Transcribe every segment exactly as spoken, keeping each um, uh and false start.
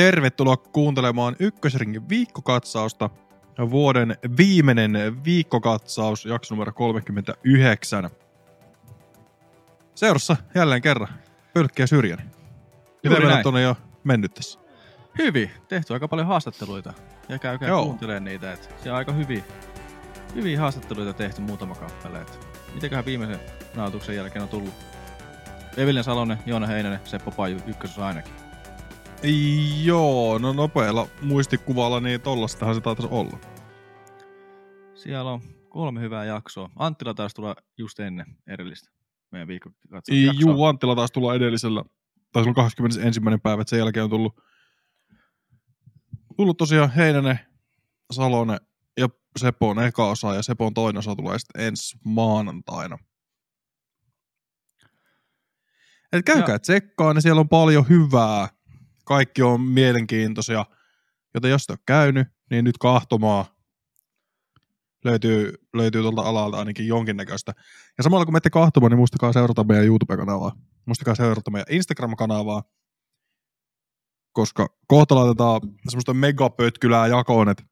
tervetuloa kuuntelemaan Ykkösringin viikkokatsausta. Vuoden viimeinen viikkokatsaus, jakso numero kolmekymmentäyhdeksän. Seurassa jälleen kerran Pölkki ja Syrjänen. Miten meillä on jo mennyt tässä? Hyvin. Tehty aika paljon haastatteluita. Ja käykää kuuntelemaan niitä. Et siellä on aika hyviä, hyviä haastatteluita tehty muutama kappale. Mitenköhän viimeisen nautuksen jälkeen on tullut? Evelin Salonen, Joona Heinonen, Seppo Paju, ykkösessä ainakin. Joo, no nopealla muistikuvalla niin tollastahan se taitaisi olla. Siellä on kolme hyvää jaksoa. Anttila taisi tulla just ennen edellistä meidän viikkokatsaus jaksoa. Juu, Anttila taisi tulla edellisellä, tai silloin kahdeskymmenesensimmäinen päivä, että sen jälkeen on tullut, tullut tosiaan Heinänen, Salonen ja Sepon eka osa, ja Sepon toinen osa tulee sitten ensi maanantaina. Et käykää ja tsekkaan, niin siellä on paljon hyvää. Kaikki on mielenkiintoisia, joten jos te on käynyt, niin nyt Kahtomaa löytyy, löytyy tuolta alalta ainakin jonkinnäköistä. Ja samalla kun menette Kahtomaan, niin muistakaa seurata meidän YouTube-kanavaa. Muistakaa seurata meidän Instagram-kanavaa, koska kohta laitetaan semmoista megapötkylää jakoon, että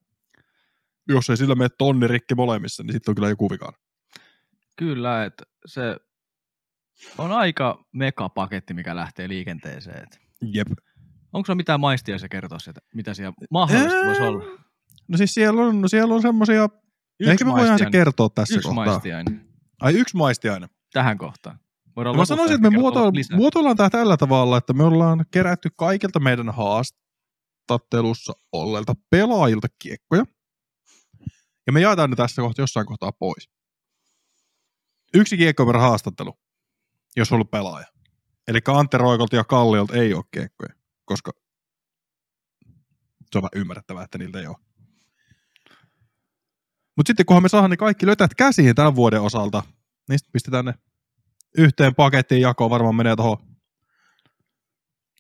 jos ei sillä mene tonni rikki molemmissa, niin sitten on kyllä joku vikaan. Kyllä, että se on aika megapaketti, mikä lähtee liikenteeseen. Jep. Onko se mitään maistia se kertoa, että mitä siellä mahdollisesti voisi olla? No siis siellä on, no siellä on semmoisia. Ehkä me voidaan se kertoa tässä yksi kohtaa. Yksi maistiainen. Ai yksi maistiainen. Tähän kohtaan. No mä sanoisin, että me muotoilla, muotoillaan tämä tällä tavalla, että me ollaan kerätty kaikilta meidän haastattelussa olleilta pelaajilta kiekkoja. Ja me jaetaan ne tässä kohtaa jossain kohtaa pois. Yksi kiekko per haastattelu, jos on ollut pelaaja. Eli Antte Roikolta ja Kalliolta ei ole kiekkoja, koska se on vähän ymmärrettävää, että niiltä ei ole. Mutta sitten kunhan me saadaan ne kaikki lötät käsiin tämän vuoden osalta, niin sitten pistetään ne yhteen pakettiin jakoon. Varmaan menee tuohon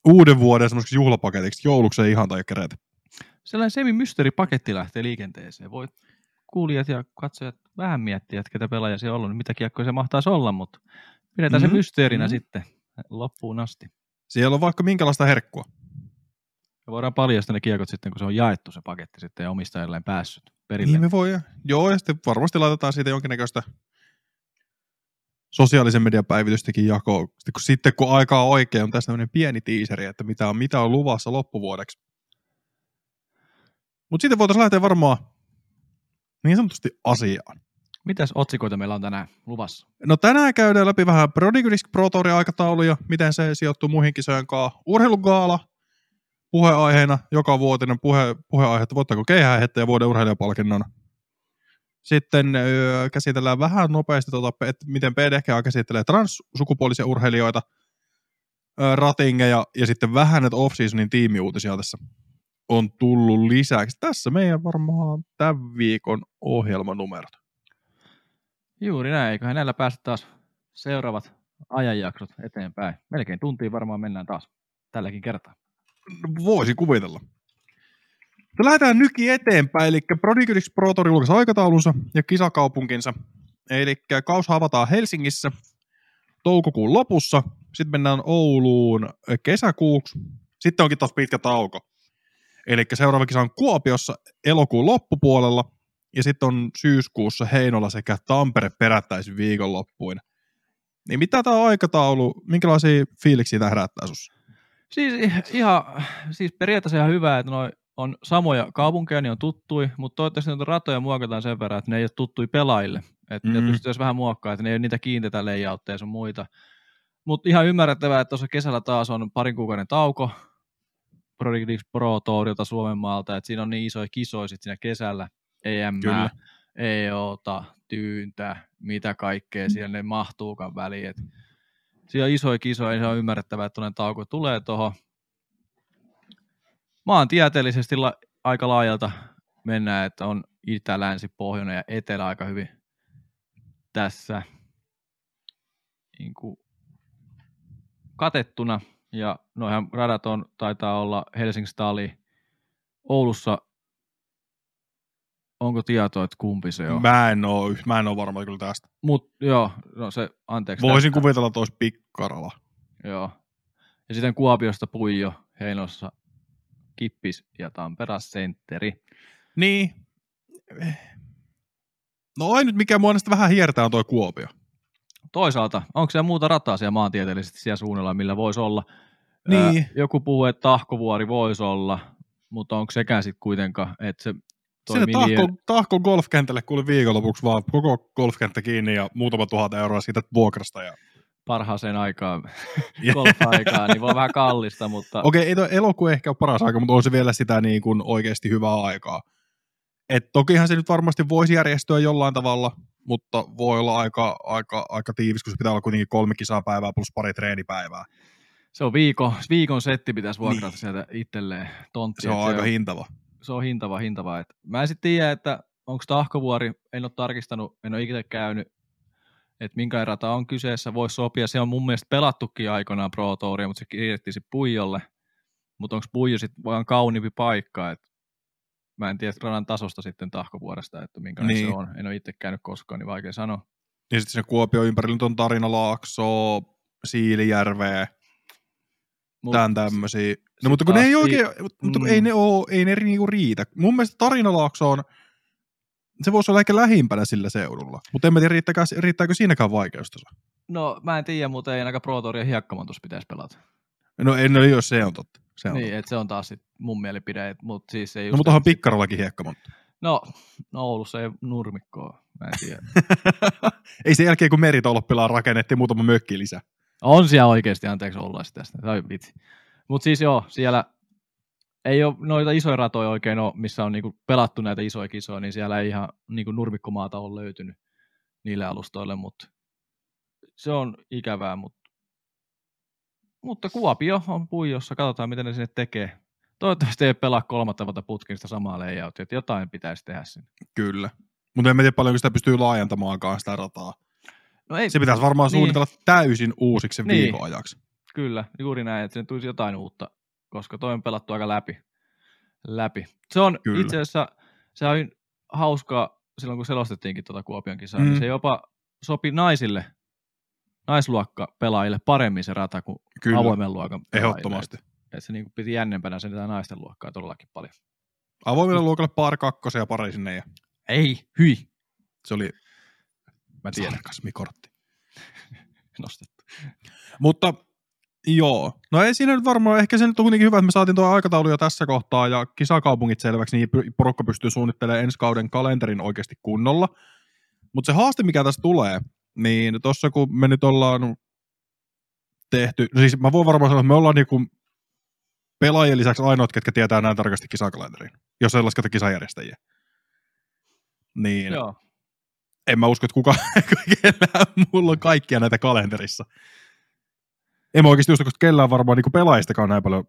uuden vuoden semmoiseksi juhlapaketiksi, joulukseen ihan tai kerätä. Sellainen semi-mysteeripaketti lähtee liikenteeseen. Voit kuulijat ja katsojat vähän miettiä, että ketä pelaaja siellä on ollut, niin mitä kiekkoja se mahtaisi olla, mutta pidetään mm-hmm. se mysteerinä mm-hmm. sitten loppuun asti. Siellä on vaikka minkälaista herkkua. Ja voidaan paljastaa ne kiekot sitten, kun se on jaettu se paketti sitten ja omistajalleen päässyt perille. Niin me voidaan. Joo, ja sitten varmasti laitetaan siitä jonkinnäköistä sosiaalisen median päivitystäkin jakoon. Sitten kun, sitten, kun aikaa on oikein, on tässä tämmöinen pieni tiiseri, että mitä on, mitä on luvassa loppuvuodeksi. Mutta sitten voitaisiin lähteä varmaan niin sanotusti asiaan. Mitäs otsikoita meillä on tänään luvassa? No tänään käydään läpi vähän Prodigy Disc Pro Tourin aikatauluja, miten se sijoittuu muihin kisojen kanssa. Urheilugaala puheaiheena, joka vuotinen puhe, puheaihe, että voittaako keihäähettä ja vuoden urheilijapalkinnon. Sitten öö, käsitellään vähän nopeasti, tuota, että miten P D G A käsittelee transsukupuolisia urheilijoita, öö, ratingeja ja sitten vähän, että off-seasonin tiimiuutisia tässä on tullut lisäksi. Tässä meidän varmaan tämän viikon ohjelmanumerot. Juuri näin, eiköhän näillä päästä taas seuraavat ajanjaksot eteenpäin. Melkein tuntiin varmaan mennään taas tälläkin kertaa. Voisi kuvitella. Sitten lähdetään nyki eteenpäin, eli Prodigy Disc Pro Tour julkaisi aikataulunsa ja kisakaupunkinsa. Eli kaus avataan Helsingissä toukokuun lopussa, sitten mennään Ouluun kesäkuuksi, sitten onkin taas pitkä tauko. Eli seuraava kisa on Kuopiossa elokuun loppupuolella. Ja sitten on syyskuussa Heinola sekä Tampere perättäisi viikonloppuina. Niin mitä tämä aikataulu, minkälaisia fiiliksiä tämä herättää sinussa? Siis, ihan, siis periaatteessa ihan hyvä, että noi on samoja kaupunkeja, niin on tuttui, mutta toivottavasti noita ratoja muokataan sen verran, että ne ei ole tuttui pelaajille. Että mm-hmm. ne pystyisi vähän muokkaa, että ne ei ole niitä kiinteitä layoutteja sun muita. Mutta ihan ymmärrettävää, että tuossa kesällä taas on parin kuukauden tauko Prodigy Disc Pro Tourilta Suomen maalta, että siinä on niin isoja kisoja sitten siinä kesällä. E M-ää, E O-ta, tyyntä, mitä kaikkea siellä ne mahtuukaan väliin. Et siellä on isoja kisoja, niin se on ymmärrettävää, että tuollainen tauko tulee tuohon. Maantieteellisesti la- aika laajalta mennään, että on itä, länsi, pohjoinen ja etelä aika hyvin tässä niin kuin katettuna. Ja noihän radat on, taitaa olla Helsingistä Tali, Oulussa. Onko tietoa, että kumpi se on? Mä en oo, mä en oo varma kyllä tästä. Mut joo, no se, anteeksi. Voisin tästä kuvitella, että olisi Pikkarala. Joo. Ja sitten Kuopiosta Puijo, Heinossa Kippis ja Tamperas sentteri. Niin. No ei nyt mikään muodosta vähän hiertää on toi Kuopio. Toisaalta, onko siellä muuta rataa siellä maantieteellisesti siellä suunnilla, millä voisi olla? Niin. Ää, joku puhuu, että Tahkovuori voisi olla, mutta onko sekään sitten kuitenkaan, että se toi miljoon... Tahko, tahko golfkentälle kuuli viikonlopuksi vaan koko golfkenttä kiinni ja muutama tuhat euroa siitä vuokrasta ja... Parhaaseen aikaan, golf-aikaan, niin voi vähän kallista, mutta... Okei, ei toi elokuu ehkä ole paras aika, mutta on se vielä sitä niin kuin oikeasti hyvää aikaa. Et tokihan se nyt varmasti voisi järjestyä jollain tavalla, mutta voi olla aika, aika, aika tiivis, kun se pitää olla kuitenkin kolme kisapäivää plus pari treenipäivää. Se on viikon, viikon setti pitäisi vuokrata niin. Sieltä itselleen tonttia. Se on aika se on, hintava. Se on hintava, hintava. Et mä en sitten tiedä, että onko Tahkovuori, en ole tarkistanut, en ole ikinä käynyt, että minkä rata on kyseessä, voisi sopia. Se on mun mielestä pelattukin aikoinaan Pro Touria, mutta se kirjoitettiin sitten Puijolle. Mutta onko Puijo sitten vaan kauniimpi paikka, että mä en tiedä radan tasosta sitten Tahkovuoresta, että minkälainen niin. Se on. En ole itse käynyt koskaan, niin vaikea sanoa. Ja sitten se Kuopio ympärillä on Tarinalaaksoa, Siilijärveä, Mut, tämän tämmöisiä. No mutta kun ne ei oikein, mm. ei ne, oo, ei ne niinku riitä. Mun mielestä Tarinalaakso on, se voisi olla ehkä lähimpänä sillä seudulla. Mutta en mä tiedä, riittääkö, riittääkö siinäkään vaikeustaso. No mä en tiedä, mutta ei ainakaan Pro Touria hiekkamontossa pitäisi pelata. No ei, no, jos se on totta. Se on niin, että se on taas sit mun mielipide, mutta siis ei... No mutta onhan Pikkarallakin hiekkamonttu. No, no Oulussa ei nurmikkoa, mä en tiedä. Ei sen jälkeen, kun meritolloppilaan rakennettiin muutama mökki lisää. On siellä oikeasti, anteeksi ollaisi tästä, tai vitsi. Mutta siis joo, siellä ei ole noita isoja ratoja oikein ole, missä on niinku pelattu näitä isoja kisoja, niin siellä ei ihan niinku nurmikkomaata ole löytynyt niille alustoille, mutta se on ikävää, mutta Mutta Kuopio on Puijossa, katsotaan miten ne sinne tekee. Toivottavasti ei pelaa kolmatta vuotta putkin sitä samaa layoutia, että jotain pitäisi tehdä sinne. Kyllä, mutta en tiedä paljonko sitä pystyy laajentamaankaan sitä rataa. No ei, se pitäisi varmaan niin. Suunnitella täysin uusiksi sen niin. Viikon ajaksi. Kyllä, juuri näin, että sinne tulisi jotain uutta, koska toi on pelattu aika läpi. läpi. Se on Kyllä. Itse asiassa, se on hauskaa silloin kun selostettiinkin tuota Kuopion kisaa, mm. niin se jopa sopi naisille. Naisluokka pelaajille paremmin se rata kuin Kyllä, avoimen luokan pelaajille. Ehdottomasti. Et se niinku piti jännempänä sen naisten luokkaa todellakin paljon. Avoimelle luokalle par kakkosen ja pari sinne. Ja... Ei, hyi. Se oli mä tiedän. Sarkasmikortti. Nostettu. Mutta joo, no ei siinä nyt varmaan, ehkä se nyt on kuitenkin hyvä, että me saatiin tuo aikataulu jo tässä kohtaa ja kisakaupungit selväksi, niin porukka pystyy suunnittelemaan ensi kauden kalenterin oikeasti kunnolla. Mutta se haaste, mikä tässä tulee, niin tuossa kun me nyt ollaan tehty, no siis mä voin varmaan sanoa, että me ollaan niinku pelaajien lisäksi ainoat, ketkä tietää näin tarkasti kisakalenterin, jos ei lasketa kisajärjestäjiä. Niin Joo. En mä usko, että kukaan, kellään mulla on kaikkia näitä kalenterissa. En mä oikeasti usko, että kellään varmaan niinku pelaajistakaan näin paljon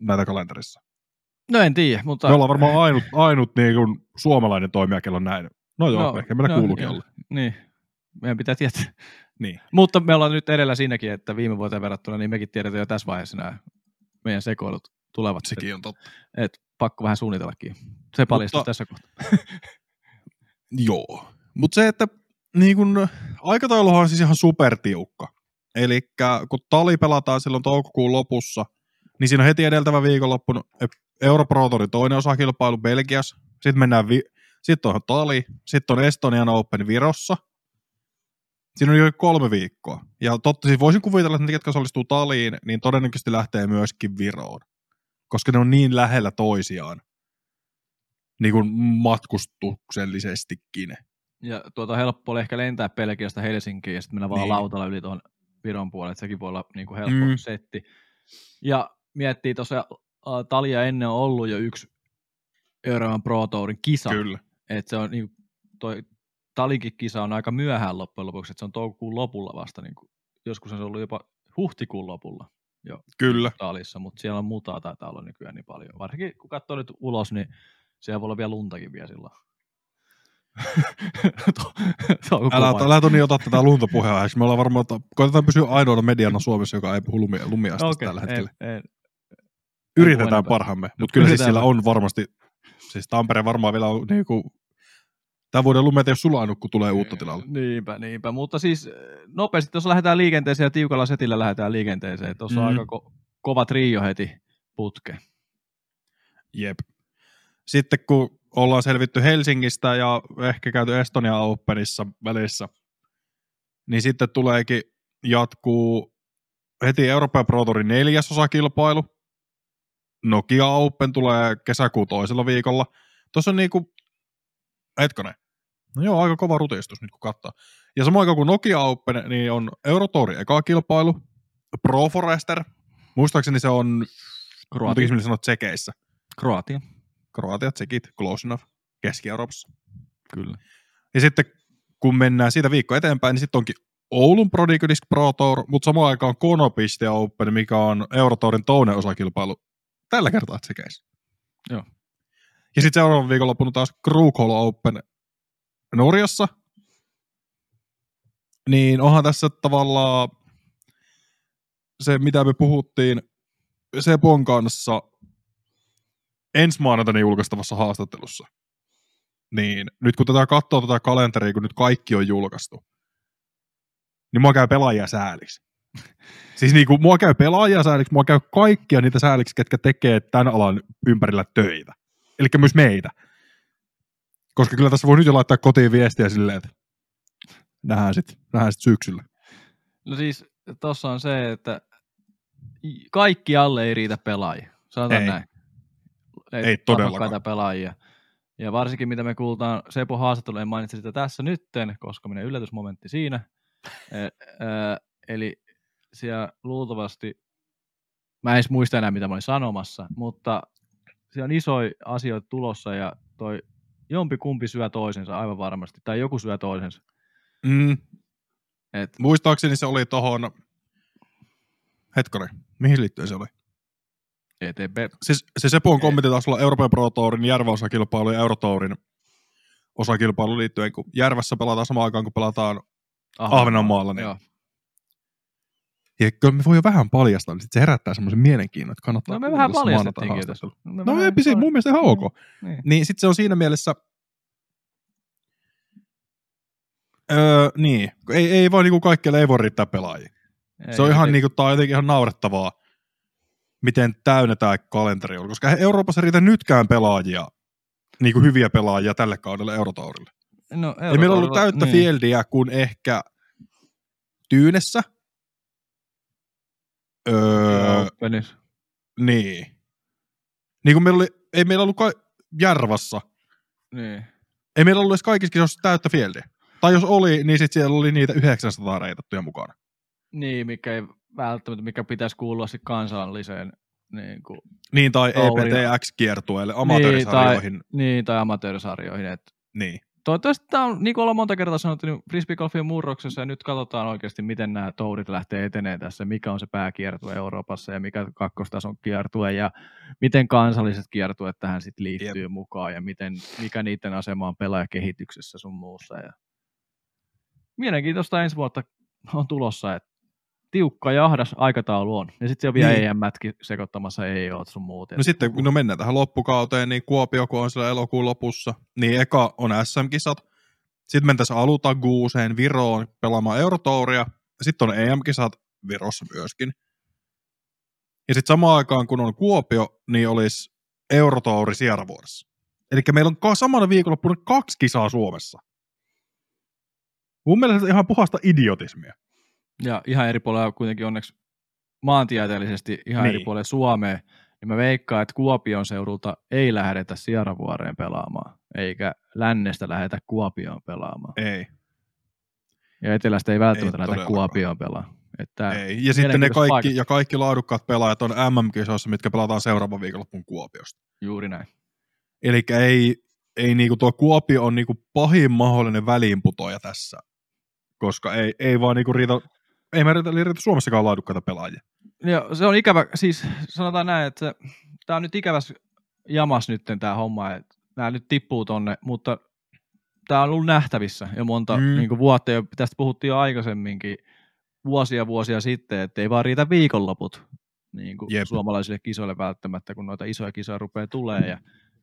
näitä kalenterissa. No en tiedä, mutta... Me ollaan varmaan ainut, ainut niinku suomalainen toimija, kello on näin. No joo, no, ehkä meillä no, kuulukin olla. Niin. Meidän pitää tietää. Niin. Mutta me ollaan nyt edellä siinäkin, että viime vuoteen verrattuna, niin mekin tiedetään jo tässä vaiheessa nämä meidän sekoilut tulevat. Sekin et, on totta. Et, pakko vähän suunnitellakin. Se paljastus Mutta, tässä kohtaa. Joo. Mutta se, että niin kun, aikatauluhan on siis ihan supertiukka. Eli kun Tali pelataan silloin toukokuun lopussa, niin siinä on heti edeltävä viikonloppu Euro Pro Tourin toinen osakilpailu Belgiassa. Sitten mennään, vi- sitten on Tali, sitten on Estonian Open Virossa. Siinä on jo kolme viikkoa. Ja totta, siis voisin kuvitella, että ne, ketkä osallistuu Taliin, niin todennäköisesti lähtee myöskin Viroon. Koska ne on niin lähellä toisiaan. Niin kuin matkustuksellisestikin. Ja tuota helppo oli ehkä lentää Pelkiästä Helsinkiin ja sitten mennä vaan niin. lautalla yli tuon Viron puolelle. Sekin voi olla niin kuin helppo mm. setti. Ja miettii tuossa, Talia ennen on ollut jo yksi Euroopan Pro Tourin kisa. Kyllä. Että se on niin kuin toi... Talinkin kisa on aika myöhään loppujen lopuksi, että se on toukokuun lopulla vasta, niin kuin, joskus se on ollut jopa huhtikuun lopulla jo Kyllä. Talissa, mutta siellä on mutaa taitaa olla nykyään niin paljon. Varsinkin kun katsoo nyt ulos, niin siellä voi olla vielä luntakin vielä silloin. Älä Toni ota tätä luntapuheaiheeksi, me ollaan varmaan, että koitetaan pysyä ainoana mediana Suomessa, joka ei puhu lumia, lumiasta okay, tällä hetkellä. En, en, Yritetään parhaamme, mutta kyllä siis sillä on varmasti, siis Tampere varmaan vielä on niin kuin, tämä vuoden lumeita ei ole sulanut, kun tulee uutta tilalle. Niinpä, niinpä. Mutta siis nopeasti tuossa lähdetään liikenteeseen ja tiukalla setillä lähdetään liikenteeseen. Tuossa mm. on aika ko- kova trio heti putke. Jep. Sitten kun ollaan selvitty Helsingistä ja ehkä käyty Estonian Openissa välissä, niin sitten tuleekin jatkuu heti Euroopan Pro Tourin neljäs osakilpailu. Nokia Open tulee kesäkuun toisella viikolla. Tuossa on niinku, hetkonen, no joo, aika kova rutistus nyt kun kattaa. Ja samoin aikaan kuin Nokia Open, niin on Euro Tourin eka kilpailu, Pro Forester, muistaakseni se on, miten millä sanot, Tsekeissä. Kroatia. Kroatia, Tsekit, close enough, Keski-Euroopassa. Kyllä. Ja sitten kun mennään siitä viikko eteenpäin, niin sitten onkin Oulun Prodigy Disc Pro Tour, mutta samaan aikaan Konopiste Open, mikä on Euro Tourin toinen osakilpailu. Tällä kertaa Tsekeissä. Joo. Ja sitten seuraavan viikonloppuna taas Krugholm Open Norjassa. Niin onhan tässä tavallaan se, mitä me puhuttiin Sepon kanssa ensi maanantaina julkaistavassa haastattelussa. Niin nyt kun tätä katsoo tätä kalenteria, kun nyt kaikki on julkaistu, niin mua käy pelaajia sääliksi. Siis niin kuin mua käy pelaajia sääliksi, mua käy kaikkia niitä sääliksi, ketkä tekee tämän alan ympärillä töitä. Eli myös meitä. Koska kyllä tässä voi nyt jo laittaa kotiin viestiä silleen, että nähdään sitten sit syksyllä. No siis tossa on se, että kaikki alle ei riitä pelaajia. Sanotaan ei. Näin. Ei, ei todellakaan. Pelaajia. Ja varsinkin mitä me kuultaan, Seppo haastattelu, en mainitse sitä tässä nytten, koska menee yllätysmomentti siinä. e, ö, eli siellä luultavasti, mä en edes muista enää mitä mä olin sanomassa, mutta siellä on isoja asioita tulossa ja toi jompi kumpi syö toisensa aivan varmasti, tai joku syö toisensa. Mm. Et. Muistaakseni se oli tohon, hetkone, mihin liittyen se oli? E T P. Siis, se Sepon kommentti taas olla Euroopan Pro Tourin Järva-osakilpailu ja Euro Tourin osakilpailu liittyen, kun Järvässä pelataan samaan aikaan, kun pelataan Aha. Ahvenanmaalla. Niin. Ja kyllä me voi jo vähän paljastaa, niin se herättää semmoisen mielenkiinnon, että kannattaa... No me vähän paljastettiinkin tässä. No, no ei, se mun mielestä ihan ok. Niin, niin sitten se on siinä mielessä... Öö, niin, ei, ei vaan niinku kaikkialle ei voi riittää pelaajia. Ei, se on ihan niinku, tää on jotenkin ihan naurettavaa, miten täynnä tää kalenteri on, koska Euroopassa ei riitä nytkään pelaajia, niinku hyviä pelaajia tälle kaudelle Euro Tourille. No, Euro Tourilla, ei meillä ollut täyttä niin. fieldiä kuin ehkä Tyynessä. Öö, niin. Niin kuin meillä oli, ei meillä ollut ka- Järvassa. Niin. Ei meillä ollut edes kaikissa kisoissa täyttä fieldiä. Tai jos oli, niin sitten siellä oli niitä yhdeksänsataa reitattuja mukana. Niin, mikä ei välttämättä, mikä pitäisi kuulua sitten kansalliseen. Niin, kuin niin tai E P T X-kiertueelle, amatöörisarjoihin. Niin, niin, tai amatöörisarjoihin. Et. Niin. Toivottavasti tämä on, niin kuin ollaan monta kertaa sanottu, niin frisbeegolfin murroksessa, ja nyt katsotaan oikeasti, miten nämä tourit lähtee eteneen tässä, mikä on se pääkiertue Euroopassa, ja mikä kakkostason kiertue, ja miten kansalliset kiertueet tähän sitten liittyy Jep. mukaan, ja miten, mikä niiden asema on pelaajakehityksessä sun muussa. Ja mielenkiintoista ensi vuotta on tulossa, että tiukka ja ahdas aikataulu on, ja sitten siellä on vielä niin. E M-mätkin sekoittamassa E I O sun muuten. No sitten, no mennään tähän loppukauteen, niin Kuopio, kun on siellä elokuun lopussa, niin eka on S M-kisat, sitten mentäisiin Alutaguuseen, Viroon pelaamaan Euro Touria, ja sitten on E M-kisat Virossa myöskin. Ja sitten samaan aikaan, kun on Kuopio, niin olisi Euro Touri siellä vuodessa. Eli meillä on samana viikonloppuna kaksi kisaa Suomessa. Mun mielestä ihan puhasta idiotismia. Ja ihan eri puolella kuitenkin onneksi maantieteellisesti ihan niin. eri puolella Suomeen, niin mä veikkaan, että Kuopion seudulta ei lähdetä Sieravuoreen pelaamaan, eikä lännestä lähdetä Kuopioon pelaamaan. Ei. Ja etelästä ei välttämättä ei lähdetä Kuopioon pelaamaan. Että ei. Ja sitten ne kaikki, paikat... ja kaikki laadukkaat pelaajat on M M-kisoissa, mitkä pelataan seuraavan viikonlopun Kuopiosta. Juuri näin. Eli ei, ei niinku tuo Kuopio on niinku pahin mahdollinen väliinputoja tässä, koska ei, ei vaan niinku riitä... Ei mä riitä Suomessakaan laadukkaita pelaajia. Joo, se on ikävä, siis sanotaan näin, että tämä on nyt ikävässä jamas nytten tämä homma, että nämä nyt tippuu tonne, mutta tämä on ollut nähtävissä jo monta mm. niin kuin vuotta, ja tästä puhuttiin jo aikaisemminkin vuosia vuosia sitten, että ei vaan riitä viikonloput niin kuin suomalaisille kisoille välttämättä, kun noita isoja kisoja rupeaa tulemaan, ja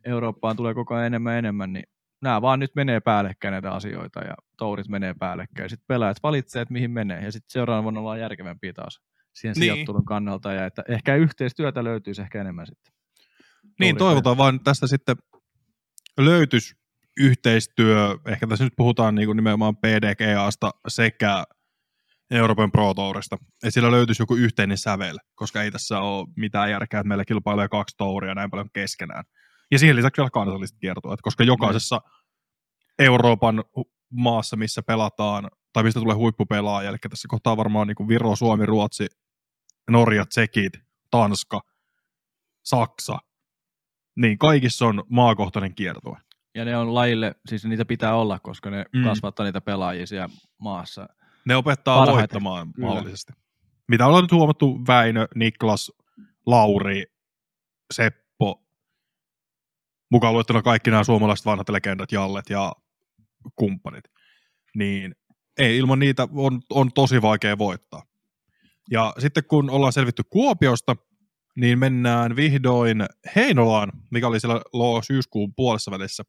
Eurooppaan tulee koko ajan enemmän enemmän, niin nämä vaan nyt menee päällekkäin näitä asioita ja tourit menee päällekkäin. Sitten pelaajat valitsee, että mihin menee. Ja sitten seuraavana vuonna ollaan järkevämpiä taas siihen niin. sijoittelun kannalta. Ja että ehkä yhteistyötä löytyisi ehkä enemmän sitten. Niin, toivotaan vaan tästä sitten löytyisi yhteistyö. Ehkä tässä nyt puhutaan niin kuin nimenomaan P D G A:sta sekä Euroopan Pro Tourista. Et sillä löytyisi joku yhteinen sävel, koska ei tässä ole mitään järkeä, että meillä kilpailee kaksi touria näin paljon keskenään. Ja siihen lisäksi vielä kansalliset kiertueet, koska jokaisessa Euroopan maassa, missä pelataan, tai mistä tulee huippupelaaja, eli tässä kohtaa varmaan niin kuin Viro, Suomi, Ruotsi, Norja, Tsekit, Tanska, Saksa, niin kaikissa on maakohtainen kiertue. Ja ne on lajille, siis niitä pitää olla, koska ne mm. kasvattaa niitä pelaajia siellä maassa. Ne opettaa parhaiten voittamaan mahdollisesti. Mitä ollaan nyt huomattu, Väinö, Niklas, Lauri, Seppo, mukaan luettuna kaikki nämä suomalaiset vanhat legendat, jallet ja kumppanit, niin ei, ilman niitä on, on tosi vaikea voittaa. Ja sitten kun ollaan selvitty Kuopiosta, niin mennään vihdoin Heinolaan, mikä oli siellä syyskuun puolessa välissä.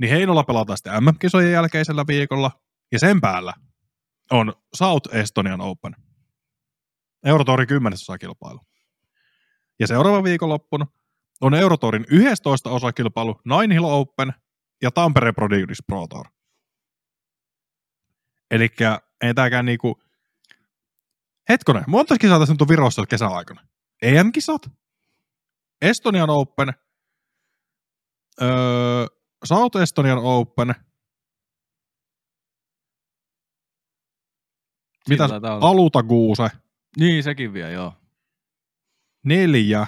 Niin Heinola pelataan sitten M M-kisojen jälkeisellä viikolla, ja sen päällä on South Estonian Open. Eurotourin kymmenes osakilpailu. Ja seuraava viikonloppuna on Eurotourin yhdestoista osakilpailu Nine Hill Open ja Tampere Prodigy Disc Pro Tour. Elikkä ei tääkään niinku... Hetkonen, montas kisaa tässä nyt on Virossa kesäaikana? E M-kisat, Estonian Open, öö, South Estonian Open. Mitä Alutaguuse? Niin, sekin vielä, joo. Neljä.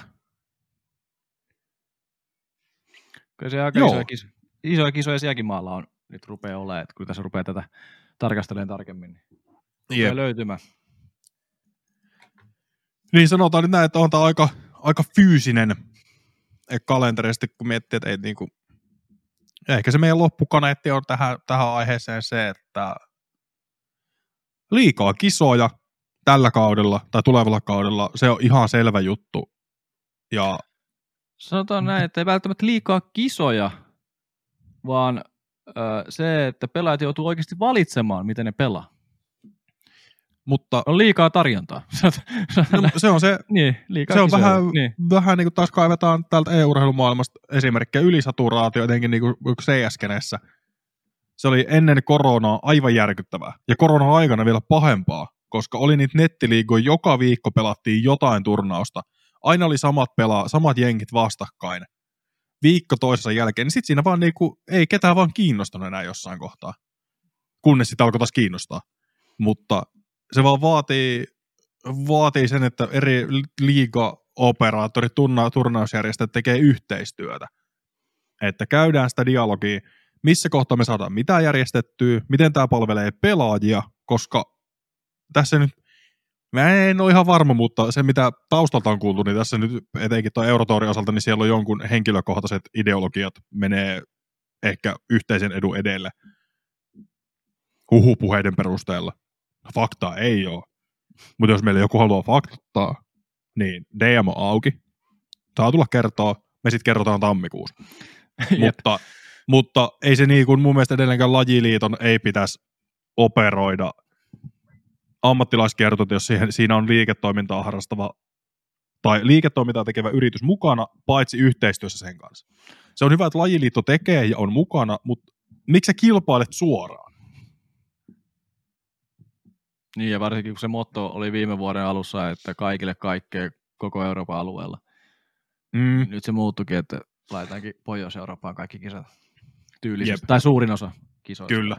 Kyllä se aika isoja kisoja, isoja kisoja sielläkin maalla on. Nyt rupeaa olemaan, että kun tässä rupeaa tätä tarkastelemaan tarkemmin, niin rupeaa löytymään. Niin sanotaan nyt näin, että on tämä aika, aika fyysinen kalenterisesti, kun miettii, että ei niinku... Ehkä se meidän loppukaneetti on tähän, tähän aiheeseen se, että liikaa kisoja tällä kaudella tai tulevalla kaudella, se on ihan selvä juttu. Ja... Sanotaan näin, että ei välttämättä liikaa kisoja, vaan ö, se, että pelaajat joutuu oikeasti valitsemaan, miten ne pelaa. Mutta on liikaa tarjontaa. No, se on se. Niin, liikaa se on kisoja. vähän, niin. vähän niin kuin taas kaivetaan täältä e-urheilumaailmasta esimerkkejä ylisaturaatio, etenkin niin kuin C S-kenessä. Se oli ennen koronaa aivan järkyttävää. Ja korona-aikana vielä pahempaa, koska oli niitä nettiliigoja, joka viikko pelattiin jotain turnausta. Aina oli samat pelaa, samat jengit vastakkain. Viikko toisensa jälkeen, niin sitten siinä vaan niinku, ei ketään vaan kiinnostanut enää jossain kohtaa. Kunnes sitä alkoi taas kiinnostaa. Mutta se vaan vaatii, vaatii sen, että eri liiga-operaattorit, turnausjärjestäjät tekee yhteistyötä. Että käydään sitä dialogia, missä kohtaa me saadaan mitään järjestettyä, miten tämä palvelee pelaajia, koska tässä nyt, mä en ole ihan varma, mutta se mitä taustalta on kuultu, niin tässä nyt etenkin tuon Eurotourin osalta, niin siellä on jonkun henkilökohtaiset ideologiat menee ehkä yhteisen edun edelle huhupuheiden perusteella. Faktaa ei ole, mutta jos meillä joku haluaa faktattaa, niin D M on auki. Saa tulla kertoa, me sitten kerrotaan tammikuussa. mutta, mutta ei se niin kuin mun mielestä edelleenkään lajiliiton ei pitäisi operoida ammattilaiskiertot, jos siihen, siinä on liiketoimintaa harrastava tai liiketoimintaa tekevä yritys mukana, paitsi yhteistyössä sen kanssa. Se on hyvä, että lajiliitto tekee ja on mukana, mutta miksi sä kilpailet suoraan? Niin, ja varsinkin kun se motto oli viime vuoden alussa, että kaikille kaikkea koko Euroopan alueella. Mm. Nyt se muuttukin, että laitetaankin Pohjois-Eurooppaan kaikki kisat tyylisesti, tai suurin osa kisoista. Kyllä.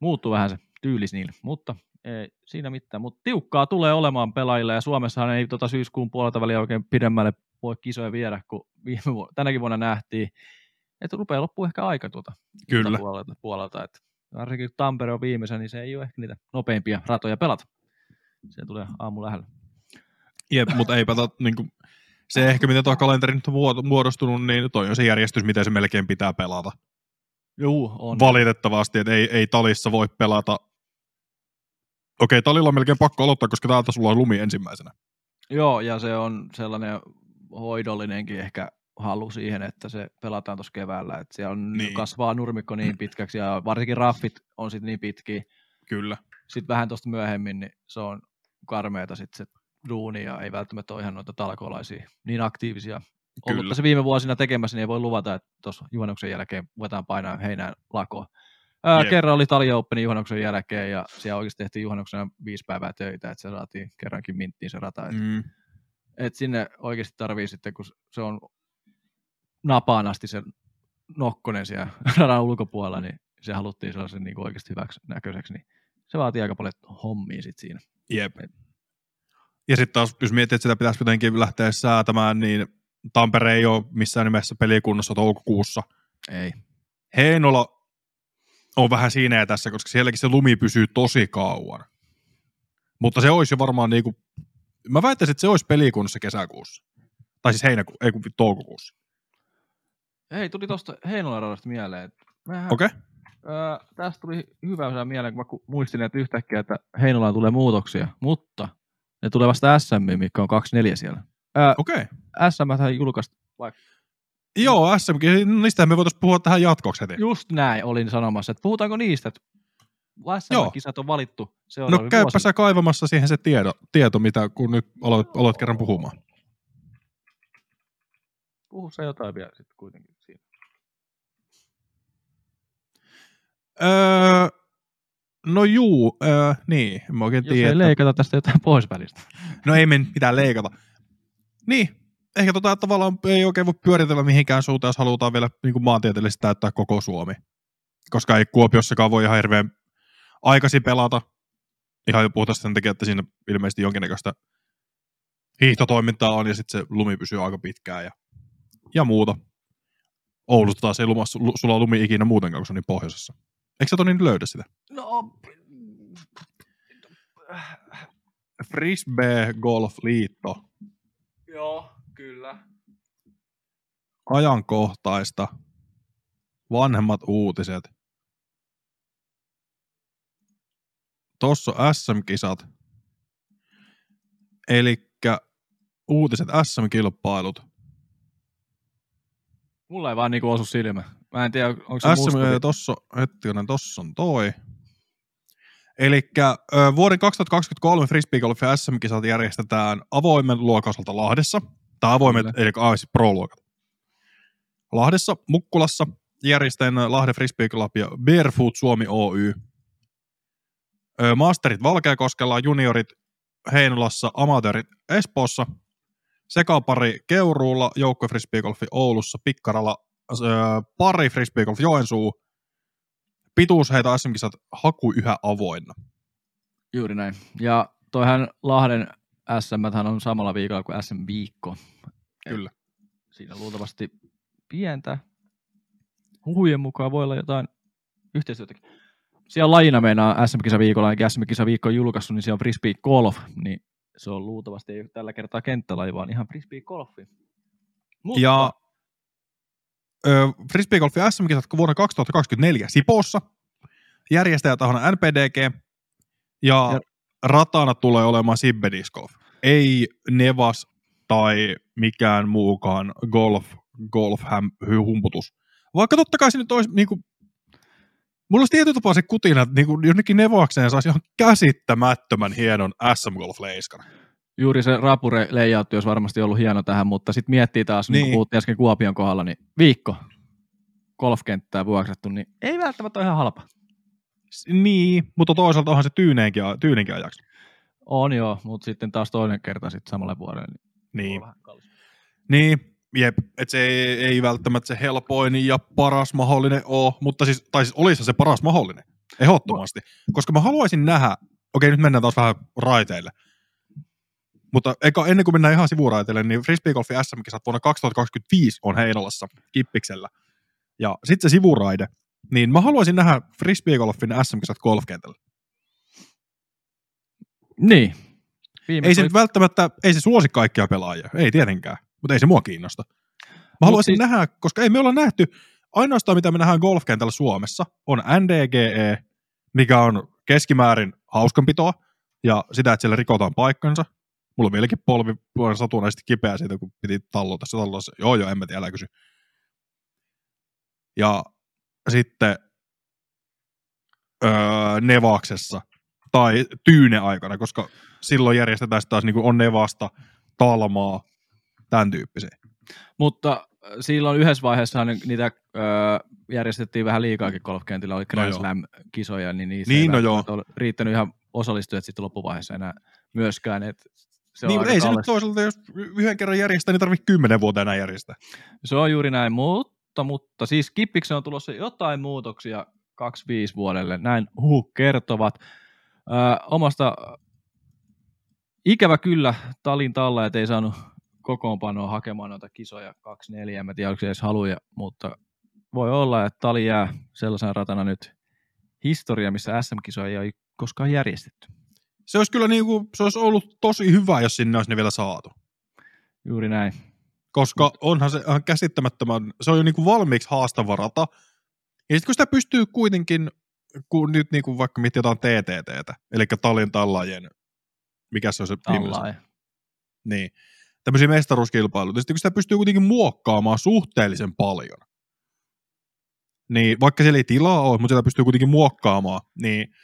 Muuttuu vähän se tyylis niille, mutta ei siinä mitään. Mutta tiukkaa tulee olemaan pelaajille, ja Suomessahan ei tuota syyskuun puolelta väliä oikein pidemmälle voi kisoja viedä, kun viime vu- tänäkin vuonna nähtiin, että rupeaa loppuun ehkä aika tuota Kyllä. puolelta. puolelta että varsinkin kun Tampere on viimeisenä, niin se ei ole ehkä niitä nopeimpia ratoja pelata. Se tulee aamu lähellä. Jep, mutta eipä to, niin kuin, se ehkä, miten tuo kalenteri nyt on muodostunut, niin toi on se järjestys, miten se melkein pitää pelata. Juu, on. Valitettavasti, että ei, ei Talissa voi pelata. Okei, Talilla on melkein pakko aloittaa, koska täältä sulla on lumi ensimmäisenä. Joo, ja se on sellainen hoidollinenkin ehkä halu siihen, että se pelataan tuossa keväällä, että siellä on, niin. kasvaa nurmikko niin pitkäksi ja varsinkin raffit on sitten niin pitkiä. Kyllä. Sitten vähän tuosta myöhemmin, niin se on karmeata sitten se duuni ja ei välttämättä ole ihan noita talkoolaisia niin aktiivisia ollut se viime vuosina tekemässä, niin ei voi luvata, että tuossa juhannuksen jälkeen ruvetaan painaa heinään lakoon. Ää, kerran oli Tali Openin juhannuksen jälkeen, ja siellä oikeasti tehtiin juhannuksena viisi päivää töitä, että se saatiin kerrankin minttiin se rata. Että mm. et sinne oikeasti tarvii sitten, kun se on napaan asti se nokkonen siellä radan ulkopuolella, niin se haluttiin sellaisen niin kuin oikeasti hyväksi näköiseksi, niin se vaatii aika paljon hommia sitten siinä. Jep. Et. Ja sitten taas, jos miettii, että sitä pitäisi jotenkin lähteä säätämään, niin Tampere ei ole missään nimessä pelikunnossa toukokuussa. Ei. Heinola on vähän siinä ja tässä, koska sielläkin se lumi pysyy tosi kauan. Mutta se olisi jo varmaan niin kuin, mä väittäisin, että se olisi pelikunnossa kesäkuussa. Tai siis heinäku, ei kun toukokuussa. Hei, tuli tuosta Heinolan radasta mieleen. Okei. Okay. Tästä tuli hyvä mieleen, kun mä muistin, että yhtäkkiä, että Heinolaan tulee muutoksia, mutta ne tulee vasta S M, mikä on kaksikymmentäneljä siellä. Okei. Okay. S M-tähän julkaista vaikka. Joo, S M-kin, niistähän me voitaisiin puhua tähän jatkoksi heti. Just näin olin sanomassa, että puhutaanko niistä, että S M-kisat on valittu seuraavien vuosille. No käypä sä kaivamassa siihen se tiedo, tieto, mitä kun nyt aloit, aloit kerran puhumaan. Puhu sä jotain vielä sitten kuitenkin siinä. Öö, no juu, öö, niin, en mä oikein tiedä. Jos ei leikata tästä jotain pois välistä. No ei men pitää leikata. Niin, ehkä tota tavallaan ei oikein voi pyöritellä mihinkään suuntaan, jos halutaan vielä niin maantieteellisesti täyttää koko Suomi. Koska ei Kuopiossakaan voi ihan hirveän aikaisin pelata. Ihan puhutaan sen takia, että siinä ilmeisesti jonkinnäköistä hiihtotoimintaa on ja sitten se lumi pysyy aika pitkään ja, ja muuta. Oulusta taas ei luma, sulla lumi ikinä muutenkaan, kun se on niin pohjoisessa. Eikö sä Toni löydä sitä? No. Frisbee Golf-liitto. Joo, kyllä. Ajankohtaista. Vanhemmat uutiset. Tossa S M-kisat. Elikkä uutiset S M-kilpailut. Mulla ei vaan niinku osu silmä. Mä en tiedä, onko se musta. S M, tossa, hetkinen, tossa on toi. Elikkä vuoden kaksituhattakaksikymmentäkolme frisbeegolfin S M-kisat järjestetään avoimen luokasalta Lahdessa. Tai avoimet, eli siis pro-luokat. Lahdessa, Mukkulassa, järjestäjänä Lahden Frisbee Club ja Barefoot Suomi Oy. Masterit Valkeakoskella, juniorit Heinolassa, amatöörit Espoossa. Sekapari Keuruulla, joukkue frisbeegolfi Oulussa, Pikkaralla, öö, pari frisbeegolfi Joensuu. Pituusheitä S M-kisat haku yhä avoinna. Juuri näin. Ja toihan Lahden S M-tähän on samalla viikolla kuin S M-viikko. Kyllä. Siinä luultavasti pientä. Huhujen mukaan voi olla jotain yhteistyötäkin. Siellä lajina meinaa S M-kisaviikolla, eikä S M-kisaviikko on julkaissut, niin siellä on frisbee golf, niin se on luultavasti ei tällä kertaa kenttälaji, vaan ihan frisbeegolfi. Mutta... Ja ö, frisbeegolfi S M-kisat vuonna kaksituhattakaksikymmentäneljä Sipoossa, järjestäjätahona N P D G, ja, ja ratana tulee olemaan Sibbe Disc Golf. Ei Nevas tai mikään muukaan golf, golf humputus. Vaikka totta kai se nyt olisi, niin kuin, mulla olisi tietyllä tapaa se kutina, että niin kuin, jonnekin Nevakseen saisi ihan käsittämättömän hienon S M-golf-leiskan. Juuri se rapure-layout olisi varmasti ollut hieno tähän, mutta sitten miettii taas, niin. Niin kun puhuttiin äsken Kuopion kohdalla, niin viikko golfkenttää vuokrattu, niin ei välttämättä ole ihan halpa. Niin, mutta toisaalta onhan se tyyneenkin, tyyneenkin ajaksi. On joo, mutta sitten taas toinen kerta sitten samalle vuodelle. Niin, niin. Jep, että se ei, ei välttämättä se helpoin ja paras mahdollinen ole, mutta siis, tai siis olisi se paras mahdollinen, ehdottomasti. Koska mä haluaisin nähdä, okei nyt mennään taas vähän raiteille, mutta eka, ennen kuin mennään ihan sivuraiteille, niin frisbeegolfi S M-kisat vuonna kaksituhattakaksikymmentäviisi on Heinolassa, Kippiksellä. Ja sitten se sivuraide, niin mä haluaisin nähdä frisbeegolfin S M-kisat golfkentällä. Niin. Viime ei se oli... välttämättä, ei se suosi kaikkia pelaajia, ei tietenkään. Mutta ei se mua kiinnosta. Mä Mut haluaisin siis... nähdä, koska ei me olla nähty, ainoastaan mitä me nähdään golfkentällä Suomessa, on N D G E, mikä on keskimäärin hauskanpitoa, ja sitä, että siellä rikotaan paikkansa. Mulla on vieläkin polvi satunnaisesti kipeä siitä, kun piti tallota se tallota. Joo, joo, en mä tiedä, älä kysy. Ja sitten öö, Nevaksessa, tai Tyyne-aikana, koska silloin järjestetään taas niin kuin on Nevasta, Talmaa, tämän tyyppisiä. Mutta silloin yhdessä vaiheessa niitä öö, järjestettiin vähän liikaakin golfkentillä, oli Grand no Slam-kisoja, niin niissä niin, ei no riittänyt ihan osallistujat sitten loppuvaiheessa enää myöskään. Et se niin, ei se nyt toisaalta, jos yhden kerran järjestää, niin tarvitsee kymmenen vuotta enää järjestää. Se on juuri näin, mutta, mutta siis Kippiksen on tulossa jotain muutoksia kaksikymmentäviisi vuodelle, näin huh kertovat. Öö, omasta ikävä kyllä Talin talleet ei saanut kokoonpanoa hakemaan noita kisoja kaksikymmentäneljä, en tiedä, onko se edes haluja, mutta voi olla, että Tali jää sellaisena ratana nyt historia, missä S M-kisoja ei koskaan järjestetty. Se olisi kyllä niin kuin, se olisi ollut tosi hyvä, jos sinne olisi ne vielä saatu. Juuri näin. Koska onhan se ihan käsittämättömän, se on jo niin kuin valmiiksi haastava rata, ja sitten kun sitä pystyy kuitenkin, kun nyt niin kuin vaikka miettii jotain T T T:tä, eli Talin tallaajien, mikä se on se viimeisen? Niin. Tämmöisiä mestaruuskilpailuja. Sitten kun sitä pystyy kuitenkin muokkaamaan suhteellisen paljon, niin vaikka siellä ei tilaa ole, mutta sitä pystyy kuitenkin muokkaamaan, niin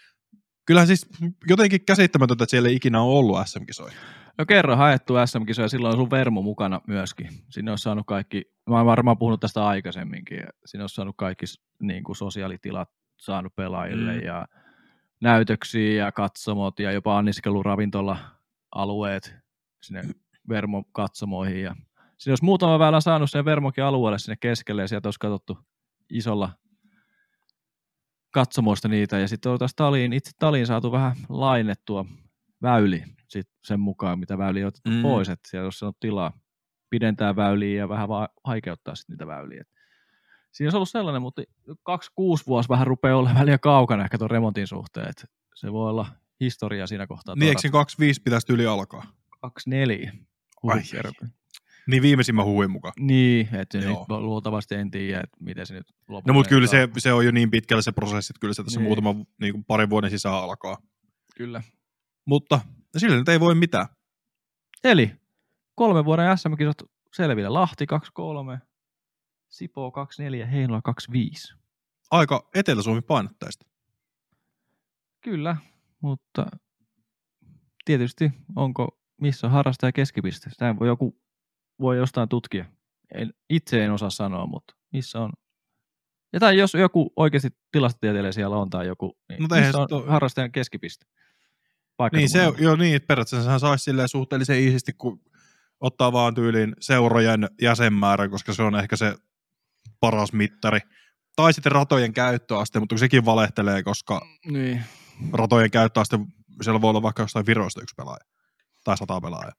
kyllähän siis jotenkin käsittämätöntä, että siellä ei ikinä ole ollut S M-kisoja. No kerran haettu S M-kisoja, silloin on sun Vermu mukana myöskin. Sinne on saanut kaikki, mä oon varmaan puhunut tästä aikaisemminkin, sinne on saanut kaikki niin kuin sosiaalitilat saanut pelaajille mm. ja näytöksiä ja katsomot ja jopa anniskeluravintola-alueet sinne Vermon katsomoihin. Ja siinä olisi muutama väylä saanut sen Vermonkin alueelle sinne keskelle ja sieltä olisi katsottu isolla katsomoista niitä. Ja sitten oltaisiin Taliin, itse Taliin saatu vähän lainettua väyli sit sen mukaan, mitä väyliä on otettu mm. pois. Että siellä olisi saanut tilaa pidentää väyliä ja vähän vaan haikeuttaa sitten niitä väyliä. Siinä olisi ollut sellainen, mutta kaksikymmentäkuusi vuosi vähän rupeaa olla väliä kaukana ehkä tuon remontin suhteen. Että se voi olla historiaa siinä kohtaa. Niin eikö kaksikymmentäviisi pitäisi yli alkaa? kaksikymmentäneljä. Ai, niin viimeisimmän huuin mukaan. Niin, että nyt luultavasti en tiedä, että miten se nyt lopulta. No mutta kyllä se, se on jo niin pitkällä se prosessi, että kyllä se tässä niin. muutaman niin kuin parin vuoden sisään alkaa. Kyllä. Mutta sillä nyt ei voi mitään. Eli kolme vuoden S M-kisat selville. Lahti kaksikymmentäkolme, Sipo kaksikymmentäneljä, Heinola kaksikymmentäviisi. Aika Etelä-Suomi painottaista. Kyllä, mutta tietysti onko... Missä on harrastaja keskipiste? Sitä voi joku voi jostain tutkia. En, itse en osaa sanoa, mutta missä on? Ja tai jos joku oikeasti tilastotieteilijä siellä on tai joku, niin no missä on to... harrastajan keskipiste? Niin, se, joo, niin, periaatteessa hän saisi silleen suhteellisen iisisti, kun ottaa vaan tyyliin seurojen jäsenmäärän, koska se on ehkä se paras mittari. Tai sitten ratojen käyttöaste, mutta sekin valehtelee, koska niin. ratojen käyttöaste, siellä voi olla vaikka jostain Viroista yksi pelaaja. Tai sataa pelaajaa.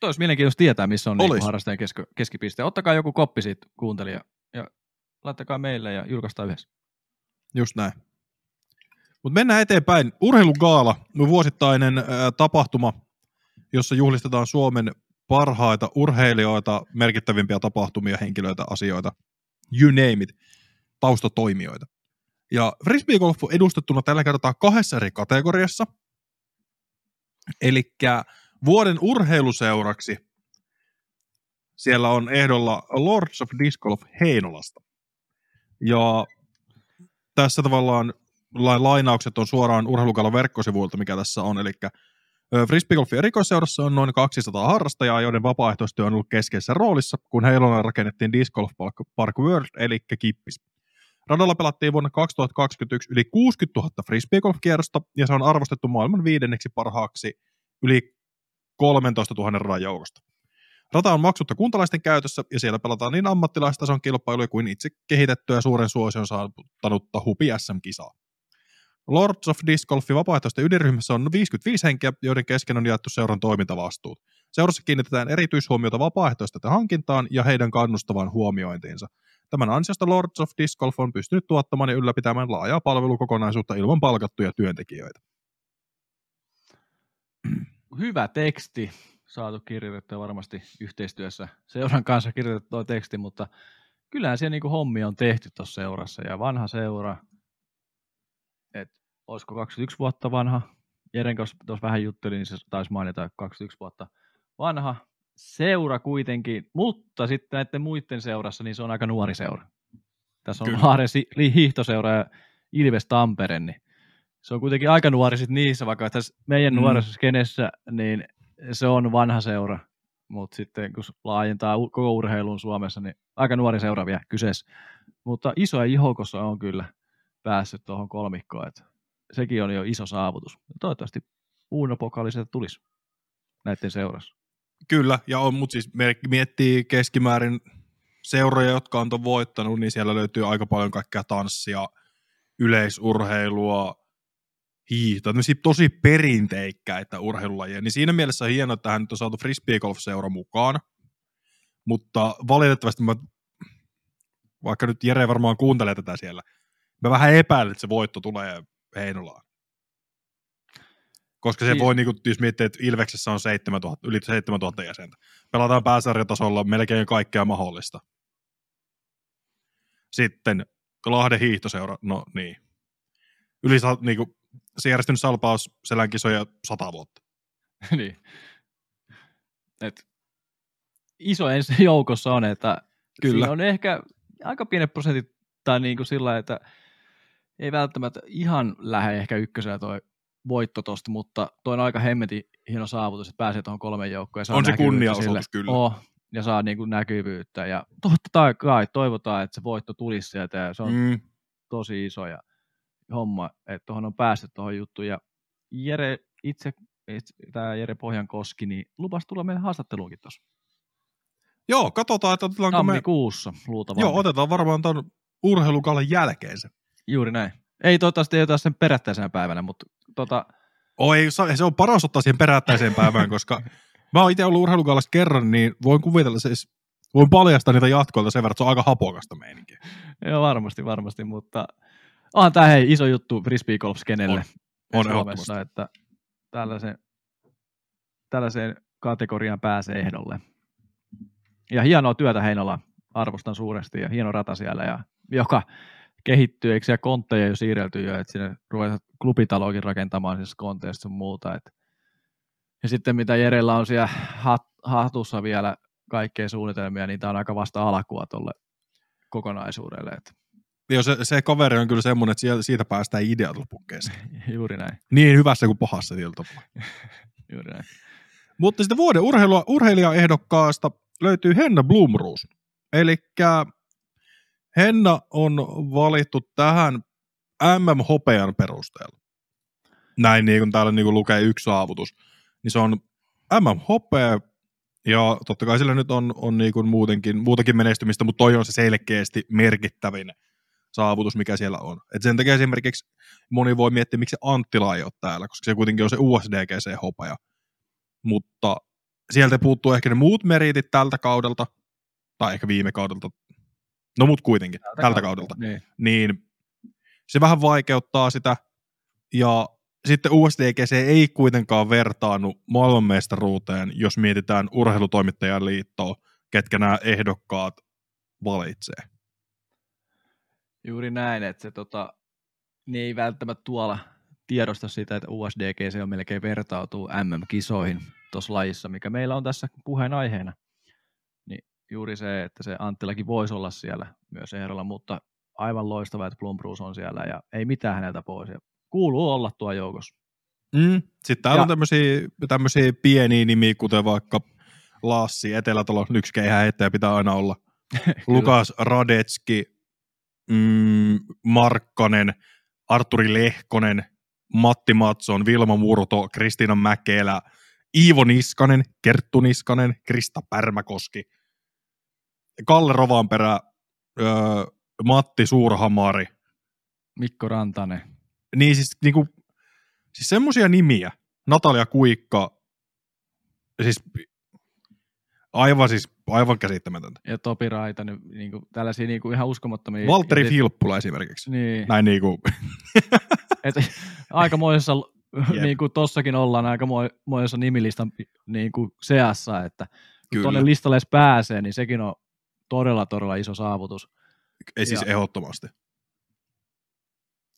Toi olisi mielenkiintoista tietää, missä on niin harrastajan keski, keskipiste. Ottakaa joku koppi siitä, kuuntelija, ja laittakaa meille ja julkaistaan yhdessä. Just näin. Mutta mennään eteenpäin. Urheilugaala, vuosittainen äh, tapahtuma, jossa juhlistetaan Suomen parhaita urheilijoita, merkittävimpiä tapahtumia, henkilöitä, asioita, you name it, taustatoimijoita. Ja frisbeegolf on edustettuna tällä kertaa kahdessa eri kategoriassa. Elikkä vuoden urheiluseuraksi siellä on ehdolla Lords of Disc Golf Heinolasta. Ja tässä tavallaan lainaukset on suoraan Urheilugaala verkkosivuilta, mikä tässä on. Elikkä frisbeegolfin erikoisseurassa on noin kaksisataa harrastajaa, joiden vapaaehtoistyö on ollut keskeisessä roolissa, kun Heinolaan rakennettiin Disc Golf Park World, eli Kippis. Radalla pelattiin vuonna kaksituhattakaksikymmentäyksi yli kuusikymmentätuhatta frisbeegolf-kierrosta, ja se on arvostettu maailman viidenneksi parhaaksi yli kolmetoistatuhatta radan joukosta. Rata on maksutta kuntalaisten käytössä, ja siellä pelataan niin ammattilaistason kilpailuja kuin itse kehitettyä ja suuren suosion saavuttanutta Hupi S M-kisaa. Lords of Disc Golfin vapaaehtoisten ydinryhmässä on viisikymmentäviisi henkeä, joiden kesken on jaettu seuran toimintavastuut. Seurassa kiinnitetään erityishuomiota vapaaehtoisten hankintaan ja heidän kannustavaan huomiointiinsa. Tämän ansiosta Lords of Disc Golf on pystynyt tuottamaan ja ylläpitämään laajaa palvelukokonaisuutta ilman palkattuja työntekijöitä. Hyvä teksti. Saatu kirjoitettua varmasti yhteistyössä seuran kanssa kirjoitettua teksti, mutta kyllähän siellä niinku hommia on tehty tuossa seurassa. Ja vanha seura, että olisiko kaksikymmentäyksi vuotta vanha, Jeren kanssa tuossa vähän jutteli, niin se taisi mainita kaksikymmentäyksi vuotta vanha seura kuitenkin, mutta sitten näiden muiden seurassa, niin se on aika nuori seura. Tässä on Laaren hiihtoseura ja Ilves Tampere, niin se on kuitenkin aika nuori sitten niissä, vaikka tässä meidän mm. nuorisoskenessä, niin se on vanha seura mutta sitten kun laajentaa koko urheiluun Suomessa, niin aika nuori seura vielä kyseessä. Mutta isoja ihokossa on kyllä päässyt tuohon kolmikkoon, että sekin on jo iso saavutus. Toivottavasti uunopokaalista tulisi näiden seurassa. Kyllä, ja on, mutta siis miettii keskimäärin seuroja, jotka on ton voittanut, niin siellä löytyy aika paljon kaikkea tanssia, yleisurheilua, hiihtoa, tämmöisiä tosi perinteikkäitä urheilulajia. Niin siinä mielessä on hienoa, että hän nyt on saatu frisbeegolf-seura mukaan, mutta valitettavasti mä, vaikka nyt Jere varmaan kuuntelee tätä siellä, mä vähän epäilen, että se voitto tulee Heinolaan. Koska se niin voi, niin kun, jos miettii, että Ilveksessä on seitsemäntuhatta, yli seitsemäntuhatta jäsentä. Pelataan pääsarjatasolla melkein kaikkea mahdollista. Sitten Lahden hiihtoseura, no niin. Yli niin kun, se järjestynyt salpaus selän kisoja sata vuotta. Niin. Et iso ensi joukossa on, että kyllä siinä on ehkä aika pienet prosentit, tai niin kuin sillä, että ei välttämättä ihan lähde ehkä ykkösenä toi voitto tosta, mutta toi on aika hemmetin hieno saavutus, että pääsee tuohon kolmen joukkoon. On se kunniaosoitus kyllä. Oh, ja saa niin kuin näkyvyyttä. Ja totta kai toivotaan, että se voitto tulisi sieltä ja se on mm. tosi iso ja homma, että tuohon on päästy tuohon juttuun. Ja Jere itse, itse tämä Jere Pohjankoski, niin lupasi tulla meidän haastatteluunkin tuossa. Joo, katsotaan, että otetaanko me... Tammikuussa luultavasti. Joo, otetaan varmaan tuon urheilukaalan jälkeen se. Juuri näin. Ei toivottavasti ei oteta sen perättäisenä päivänä, mutta tota... Oi, se on paras ottaa siihen perättäiseen päivään, koska mä oon itse ollut urheilukaalassa kerran, niin voin kuvitella siis, voin paljastaa niitä jatkoilta sen verran, että se on aika hapokasta meininkiä. Joo, varmasti, varmasti, mutta onhan tämä hei iso juttu frisbeegolf-skenelle on, on Suomessa, että tällaiseen, tällaiseen kategoriaan pääsee ehdolle. Ja hienoa työtä Heinola, arvostan suuresti ja hieno rata siellä, ja joka kehittyy, eikö siellä kontteja jo siirrelty jo, että sinne ruvetaan klubitaloakin rakentamaan siis konteista sun muuta. Et. Ja sitten mitä Jerellä on siellä hat, hatussa vielä kaikkea suunnitelmia, niin tämä on aika vasta alkua tuolle kokonaisuudelle. Et. Joo, se, se kaveri on kyllä semmoinen, että siitä päästään ideat lopukkeeseen. Juuri näin. Niin hyvässä kuin pahassa tietyllä. Juuri näin. Mutta sitten vuoden urheilua, urheilijaehdokkaasta löytyy Henna Blomroos. Elikkä Henna on valittu tähän M M-hopean perusteella. Näin niin kuin täällä niin kuin lukee yksi saavutus. Niin se on M M-hopea ja totta kai sillä nyt on, on niin kuin muutenkin, muutakin menestymistä, mutta toi on se selkeästi merkittävin saavutus, mikä siellä on. Et sen takia esimerkiksi moni voi miettiä, miksi Anttila ei ole täällä, koska se kuitenkin on se U S D G C-hopea. Mutta sieltä puuttuu ehkä ne muut meritit tältä kaudelta, tai ehkä viime kaudelta, no mut kuitenkin, tältä, tältä kaudelta, kaudelta. Niin. niin se vähän vaikeuttaa sitä, ja sitten U S D G C ei kuitenkaan vertaannu maailmanmestaruuteen, jos mietitään urheilutoimittajan liittoa, ketkä nämä ehdokkaat valitsee. Juuri näin, että se, tota, ne ei välttämättä tuolla tiedosta sitä, että U S D G C on melkein vertautuu M M-kisoihin tuossa lajissa, mikä meillä on tässä puheenaiheena. Juuri se, että se Anttilakin voisi olla siellä myös ehdolla, mutta aivan loistavaa, että Blomroos on siellä ja ei mitään häneltä pois. Ja kuuluu olla tuo joukossa. Mm. Sitten täällä ja on tämmöisiä, tämmöisiä pieniä nimiä, kuten vaikka Lassi, Etelä-Talon yksikeihän heittäjä pitää aina olla. Lukas Radetski, mm, Markkanen, Arturi Lehkonen, Matti Matson, Vilma Murto, Kristiina Mäkelä, Iivo Niskanen, Kerttu Niskanen, Krista Pärmäkoski, Kalle Rovanperä, öö, Matti Suurhamari. Mikko Rantanen. Niin siis, niinku, siis semmoisia nimiä. Natalia Kuikka. Siis aivan, siis, aivan käsittämätöntä. Ja Topi Raitanen, niinku, tällaisia niinku, ihan uskomattomia. Valtteri et, Filppula esimerkiksi. Niin. Näin niinku. Että aikamoisessa, niinku tossakin ollaan aikamoisessa nimilistan niinku, seassa, että kun tuonne listalle edes pääsee, niin sekin on todella, todella iso saavutus. Ei siis ja, ehdottomasti.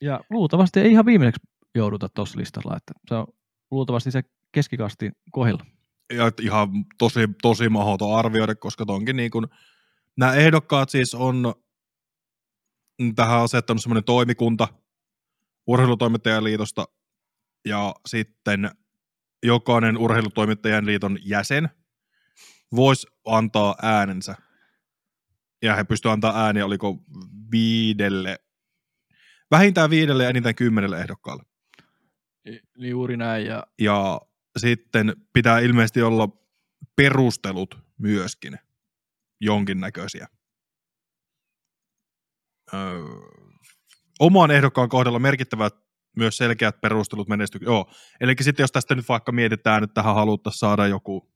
Ja luultavasti ei ihan viimeiseksi jouduta tuossa listalla, että se on luultavasti se keskikasti kohdilla. Ja ihan tosi, tosi mahdoton arvioida, koska tonkin niin kuin, nämä ehdokkaat siis on tähän asettanut semmoinen toimikunta urheilutoimittajan liitosta ja sitten jokainen urheilutoimittajan liiton jäsen voisi antaa äänensä. Ja he pystyivät antaa ääniä, oliko viidelle, vähintään viidelle ja enintään kymmenelle ehdokkaalle. Juuri näin. Ja, ja sitten pitää ilmeisesti olla perustelut myöskin jonkinnäköisiä. Öö, oman ehdokkaan kohdalla merkittävät myös selkeät perustelut menestyy. Joo, eli sitten jos tästä nyt vaikka mietitään, että tähän haluttaisiin saada joku,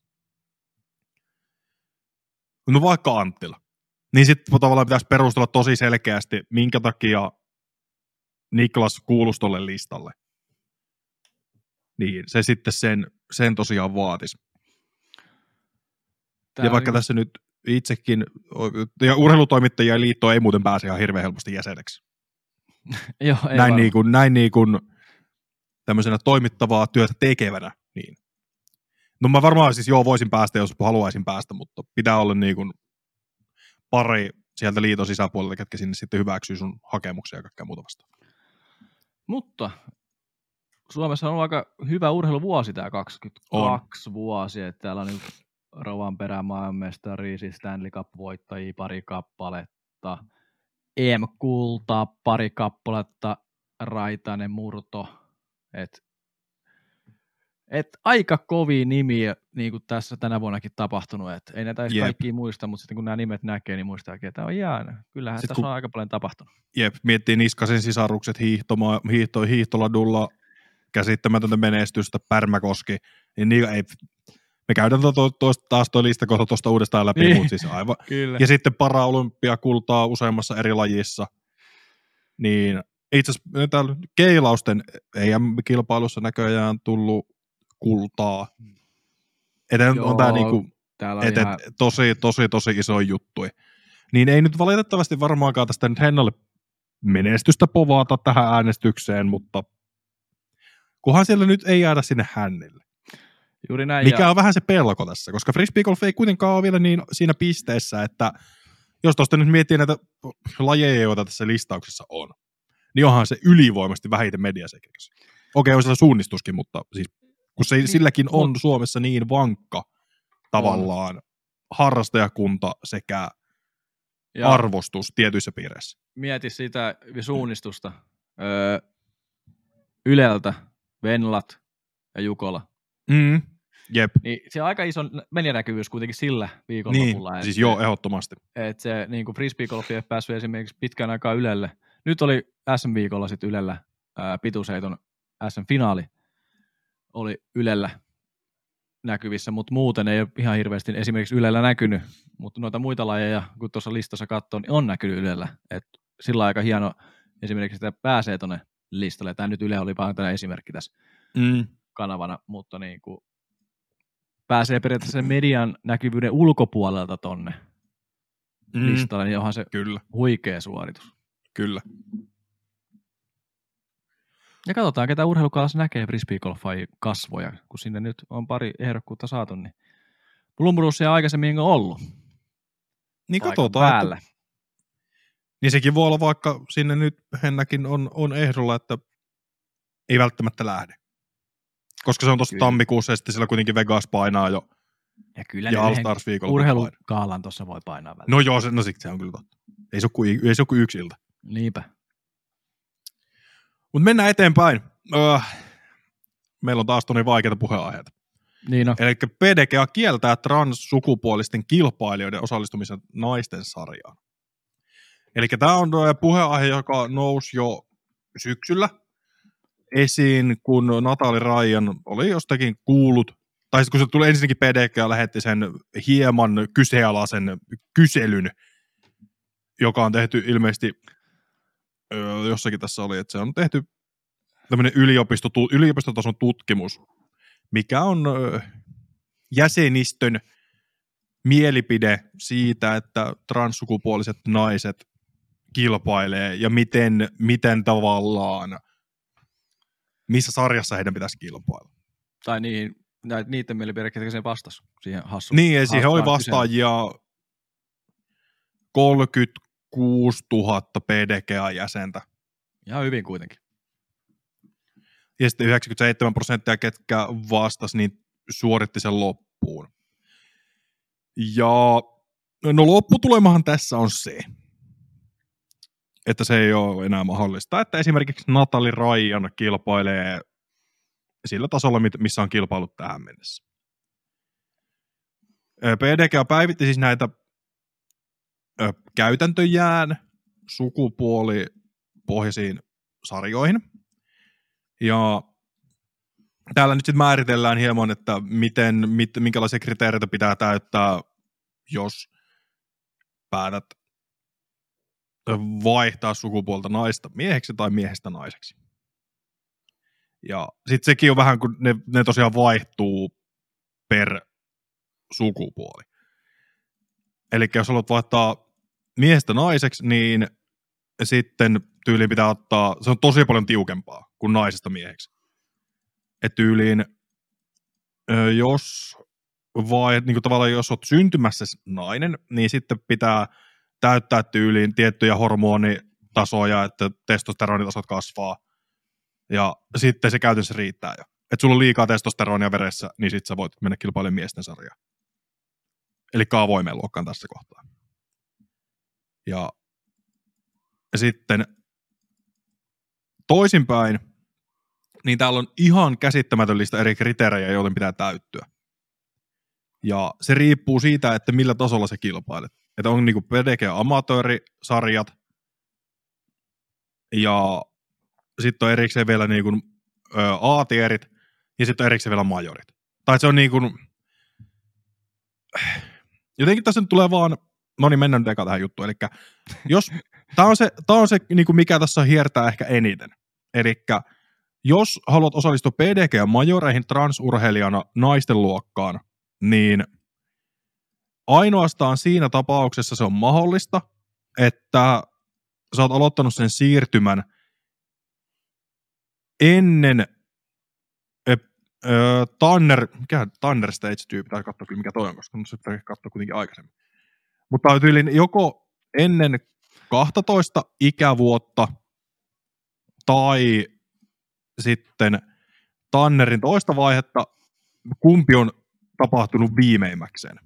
no vaikka Anttila, niin sitten tavallaan pitäisi perustella tosi selkeästi, minkä takia Niklas kuuluisi tolle listalle. Niin, se sitten sen, sen tosiaan vaatisi. Tää ja vaikka niin... tässä nyt itsekin, ja urheilutoimittajien liitto ei muuten pääse ihan hirveän helposti jäseneksi. Joo, ei näin, niin kuin, näin niin kuin tämmöisenä toimittavaa työtä tekevänä. Niin. No mä varmaan siis joo voisin päästä, jos haluaisin päästä, mutta pitää olla niin kuin pari sieltä liiton sisäpuolelta, ketkä sinne sitten hyväksyy sun hakemuksia ja kaikkea muuta vastaan. Mutta Suomessa on ollut aika hyvä urheiluvuosi tämä kaksikymmentäkaksi on. Vuosi, että täällä on niin Rovanperän maailmanmestari, siis Stanley Cup-voittajia pari kappaletta, E M-kultaa pari kappaletta, Raitanen, Murto, että et aika kovia nimiä, niin kuin tässä tänä vuonnakin tapahtunut, että ei näitä edes kaikkia muista, mutta sitten kun nämä nimet näkee, niin muistaakin, että on jäänyt. Kyllähän sit tässä kun... on aika paljon tapahtunut. Jep, miettii Niskasen sisarukset hiihtoma, hiihto, hiihtoladulla, käsittämätöntä menestystä, Pärmäkoski, niin niillä ei... Me käydään to, to, taas tuo lista kohta tuosta uudestaan läpi, niin, mutta siis aivan. Kyllä. Ja sitten paraolympiakultaa useammassa eri lajissa. Niin itse asiassa täällä keilausten E M-kilpailussa näköjään tullut kultaa. Että on tämä niinku, et, ihan... et, tosi, tosi, tosi iso juttu. Niin ei nyt valitettavasti varmaankaan tästä nyt Hennalle menestystä povata tähän äänestykseen, mutta kunhan siellä nyt ei jäädä sinne Hännille. Juuri näin. Mikä ja... on vähän se pelko tässä, koska frisbeegolf ei kuitenkaan ole vielä niin siinä pisteessä, että jos tuosta nyt miettii näitä lajeja, joita tässä listauksessa on, niin onhan se ylivoimasti vähiten mediasekeksi. Okei, on siellä suunnistuskin, mutta siis, kun se, silläkin on Suomessa niin vankka tavallaan harrastajakunta sekä ja arvostus tietyissä piireissä. Mieti sitä suunnistusta. Öö, Yleltä, Venlat ja Jukola. Mm, jep. Niin se on aika iso medianäkyvyys kuitenkin sillä viikonlopulla. Niin, siis joo, ehdottomasti. Että se niin kuin frisbeegolfi ei päässyt esimerkiksi pitkään aikaa Ylelle. Nyt oli S M-viikolla sitten Ylellä, ää, pituusheiton S M-finaali oli Ylellä näkyvissä, mutta muuten ei ole ihan hirveästi esimerkiksi Ylellä näkynyt. Mutta noita muita lajeja, kun tuossa listassa katsoo, niin on näkynyt Ylellä. Et sillä aika hieno esimerkiksi, että pääsee tuonne listalle. Tämä nyt Yle oli vaan tällainen esimerkki tässä. Mm. kanavana, mutta niin kuin pääsee periaatteessa median näkyvyyden ulkopuolelta tonne mm. listalle, niin onhan se Kyllä. huikea suoritus. Kyllä. Ja katsotaan, ketä urheilukaalassa näkee frisbeegolfin kasvoja, kun sinne nyt on pari ehdokkuutta saatu, niin Blomroosia aikaisemmin on ollut. Niin katsotaan, että... Niin sekin voi olla, vaikka sinne nyt Hennakin on, on ehdolla, että ei välttämättä lähde. Koska se on tuossa tammikuussa ja sitten siellä kuitenkin Vegas painaa jo. Ja kyllä ja ne urheilukaalan tuossa voi painaa välillä. No joo, se, no se on kyllä totta. Ei se ole kuin, ei se ole kuin yksi ilta. Niinpä. Mutta mennään eteenpäin. Öö, meillä on taas tosi vaikeita puheenaiheita. Niin on. Eli P D G A kieltää transsukupuolisten kilpailijoiden osallistumisen naisten sarjaan. Eli tämä on puheenaihe, joka nousi jo syksyllä esiin, kun Natalie Ryan oli jostakin kuullut, tai sitten kun se tuli ensinnäkin P D G ja lähetti sen hieman kyseenalaisen kyselyn, joka on tehty ilmeisesti, öö, jossakin tässä oli, että se on tehty tämmöinen yliopistotu, yliopistotason tutkimus, mikä on öö, jäsenistön mielipide siitä, että transsukupuoliset naiset kilpailee ja miten, miten tavallaan missä sarjassa heidän pitäisi kilpailla. Tai niihin, niiden mielipide, ketkä sen vastasi siihen hassuun. Niin, ja siihen oli vastaajia kolmekymmentäkuusituhatta P D G A-jäsentä. Ihan hyvin kuitenkin. Ja sitten yhdeksänkymmentäseitsemän prosenttia, ketkä vastasi, niin suoritti sen loppuun. Ja no lopputulemahan tässä on se, että se ei ole enää mahdollista, että esimerkiksi Natalie Ryan kilpailee sillä tasolla, missä on kilpailut tähän mennessä. P D G A päivitti siis näitä ö, käytäntöjään sukupuolipohjaisiin sarjoihin. Ja täällä nyt sitten määritellään hieman, että miten, mit, minkälaisia kriteereitä pitää täyttää, jos päätät vaihtaa sukupuolta naista mieheksi tai miehestä naiseksi. Ja sitten sekin on vähän, kun ne, ne tosiaan vaihtuu per sukupuoli. Eli jos haluat vaihtaa miehestä naiseksi, niin sitten tyyliin pitää ottaa, se on tosi paljon tiukempaa kuin naisesta mieheksi. Että tyyliin, jos vai, niin kuin tavallaan jos olet syntymässä nainen, niin sitten pitää täyttää tyyliin tiettyjä hormonitasoja, että testosteronitasot kasvaa. Ja sitten se käytännössä riittää jo. Että sulla on liikaa testosteronia veressä, niin sit sä voit mennä kilpailemaan miesten sarjaan. Eli kaavoimeen luokkaan tässä kohtaa. Ja sitten toisinpäin, niin täällä on ihan käsittämätön lista eri kriteerejä, joiden pitää täyttyä. Ja se riippuu siitä, että millä tasolla sä kilpailet. Että on niinku P D G-amatöörisarjat ja sitten on erikseen vielä niinku A-tierit ja sitten on erikseen vielä majorit. Tai se on niinku, jotenkin tässä nyt tulee vaan, no niin mennään nyt eka tähän juttuun. Elikkä jos, tää on se, tää on se niinku mikä tässä hiertää ehkä eniten. Elikkä jos haluat osallistua P D G-majoreihin transurheilijana naisten luokkaan, niin ainoastaan siinä tapauksessa se on mahdollista, että sä oot aloittanut sen siirtymän ennen e, e, Tanner, mikä Tanner Stage-tyyppi, tai katsoa kyllä mikä toi on, koska se pitää katsoa kuitenkin aikaisemmin. Mutta tyyliin joko ennen kaksitoista ikävuotta tai sitten Tannerin toista vaihetta, kumpi on tapahtunut viimeimmäkseen.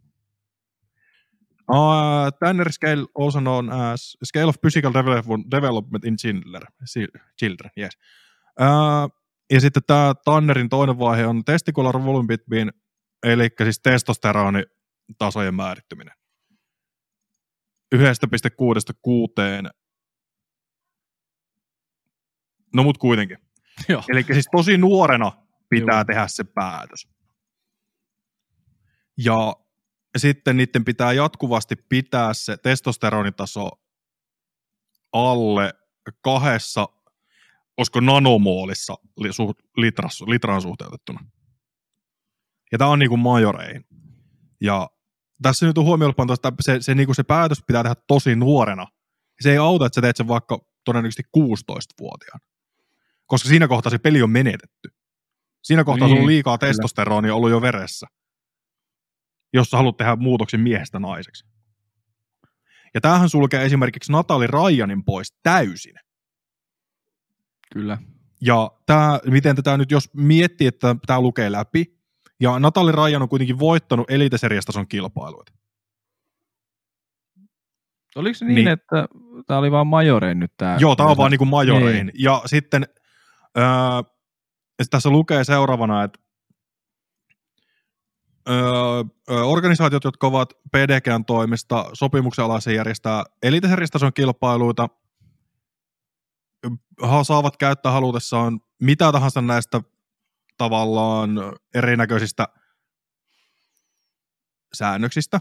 Uh, Tanner scale also known as scale of physical development in children. Yes. Uh, ja sitten tämä Tannerin toinen vaihe on testicular volume between, eli siis testosteronitasojen määrittyminen. yhdestä pilkku kuudesta kuuteen. No mut kuitenkin. Eli siis tosi nuorena pitää Joo. tehdä se päätös. Ja sitten niiden pitää jatkuvasti pitää se testosteronitaso alle kahdessa, olisiko nanomoolissa litras, litraan suhteutettuna. Ja tämä on niin kuin majoreihin. Ja tässä nyt on huomioon pantu, että se, se, niin kuin se päätös pitää tehdä tosi nuorena. Se ei auta, että sä teet sen vaikka todennäköisesti kuusitoistavuotiaana. Koska siinä kohtaa se peli on menetetty. Siinä kohtaa niin, on liikaa testosteronia ollut jo veressä, jos sä haluat tehdä muutoksen miehestä naiseksi. Ja tämähän sulkee esimerkiksi Natalie Ryanin pois täysin. Kyllä. Ja tää, miten tätä nyt, jos miettii, että tämä lukee läpi, ja Natalie Ryan on kuitenkin voittanut eliteseriastason kilpailuita. Oliko se niin, niin. että tämä oli vaan majorein nyt tämä? Joo, tämä on vaan niin kuin majorein. Niin. Ja sitten öö, tässä lukee seuraavana, että Öö, organisaatiot, jotka ovat P D G:n toimesta sopimuksen alaisen järjestää eliteseriastason kilpailuita, saavat käyttää halutessaan mitä tahansa näistä tavallaan erinäköisistä säännöksistä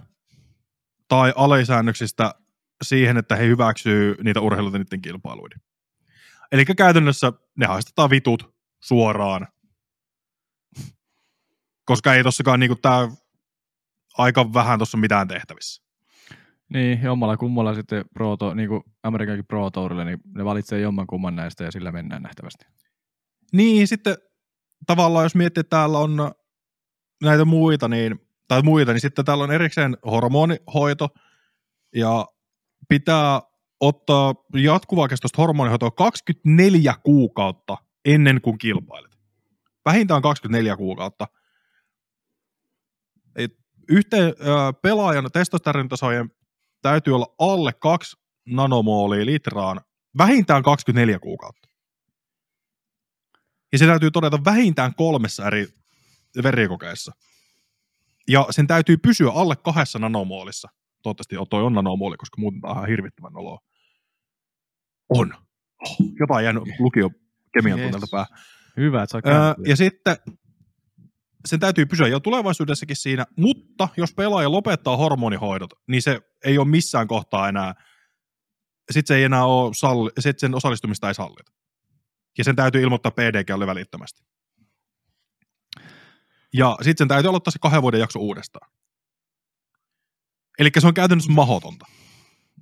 tai alisäännöksistä siihen, että he hyväksyy niitä urheiluita niiden kilpailuiden. Eli käytännössä ne haistetaan vitut suoraan. Koska ei tossakaan niinku tää aika vähän tossa mitään tehtävissä. Niin, jommalla kummalla sitten pro to, niinku Amerikankin Pro Tourille, niin ne valitsee jomman kumman näistä ja sillä mennään nähtävästi. Niin, sitten tavallaan jos miettii, että täällä on näitä muita, niin, tai muita, niin sitten täällä on erikseen hormonihoito ja pitää ottaa jatkuvaa kestosta hormonihoitoa kaksikymmentäneljä kuukautta ennen kuin kilpailet. Vähintään kaksikymmentäneljä kuukautta. yhteen pelaajan testosteronitasojen täytyy olla alle kaksi nanomoolia litraan vähintään kaksikymmentäneljä kuukautta. Ja se täytyy todeta vähintään kolmessa eri verikokeessa. Ja sen täytyy pysyä alle kahdessa nanomoolissa. Toivottavasti toi on nanomooli, koska muuten on ihan hirvittävän oloa. On. Jotain jäänyt lukiokemian tunnelta päähän. Hyvä, että saa käydä. Ja sitten sen täytyy pysyä jo tulevaisuudessakin siinä, mutta jos pelaaja lopettaa hormonihoidot, niin se ei ole missään kohtaa enää, sitten se ei enää ole salli, sit sen osallistumista ei sallita. Ja sen täytyy ilmoittaa P D G A:lle välittömästi. Ja sitten sen täytyy aloittaa se kahden vuoden jakso uudestaan. Eli se on käytännössä mahdotonta.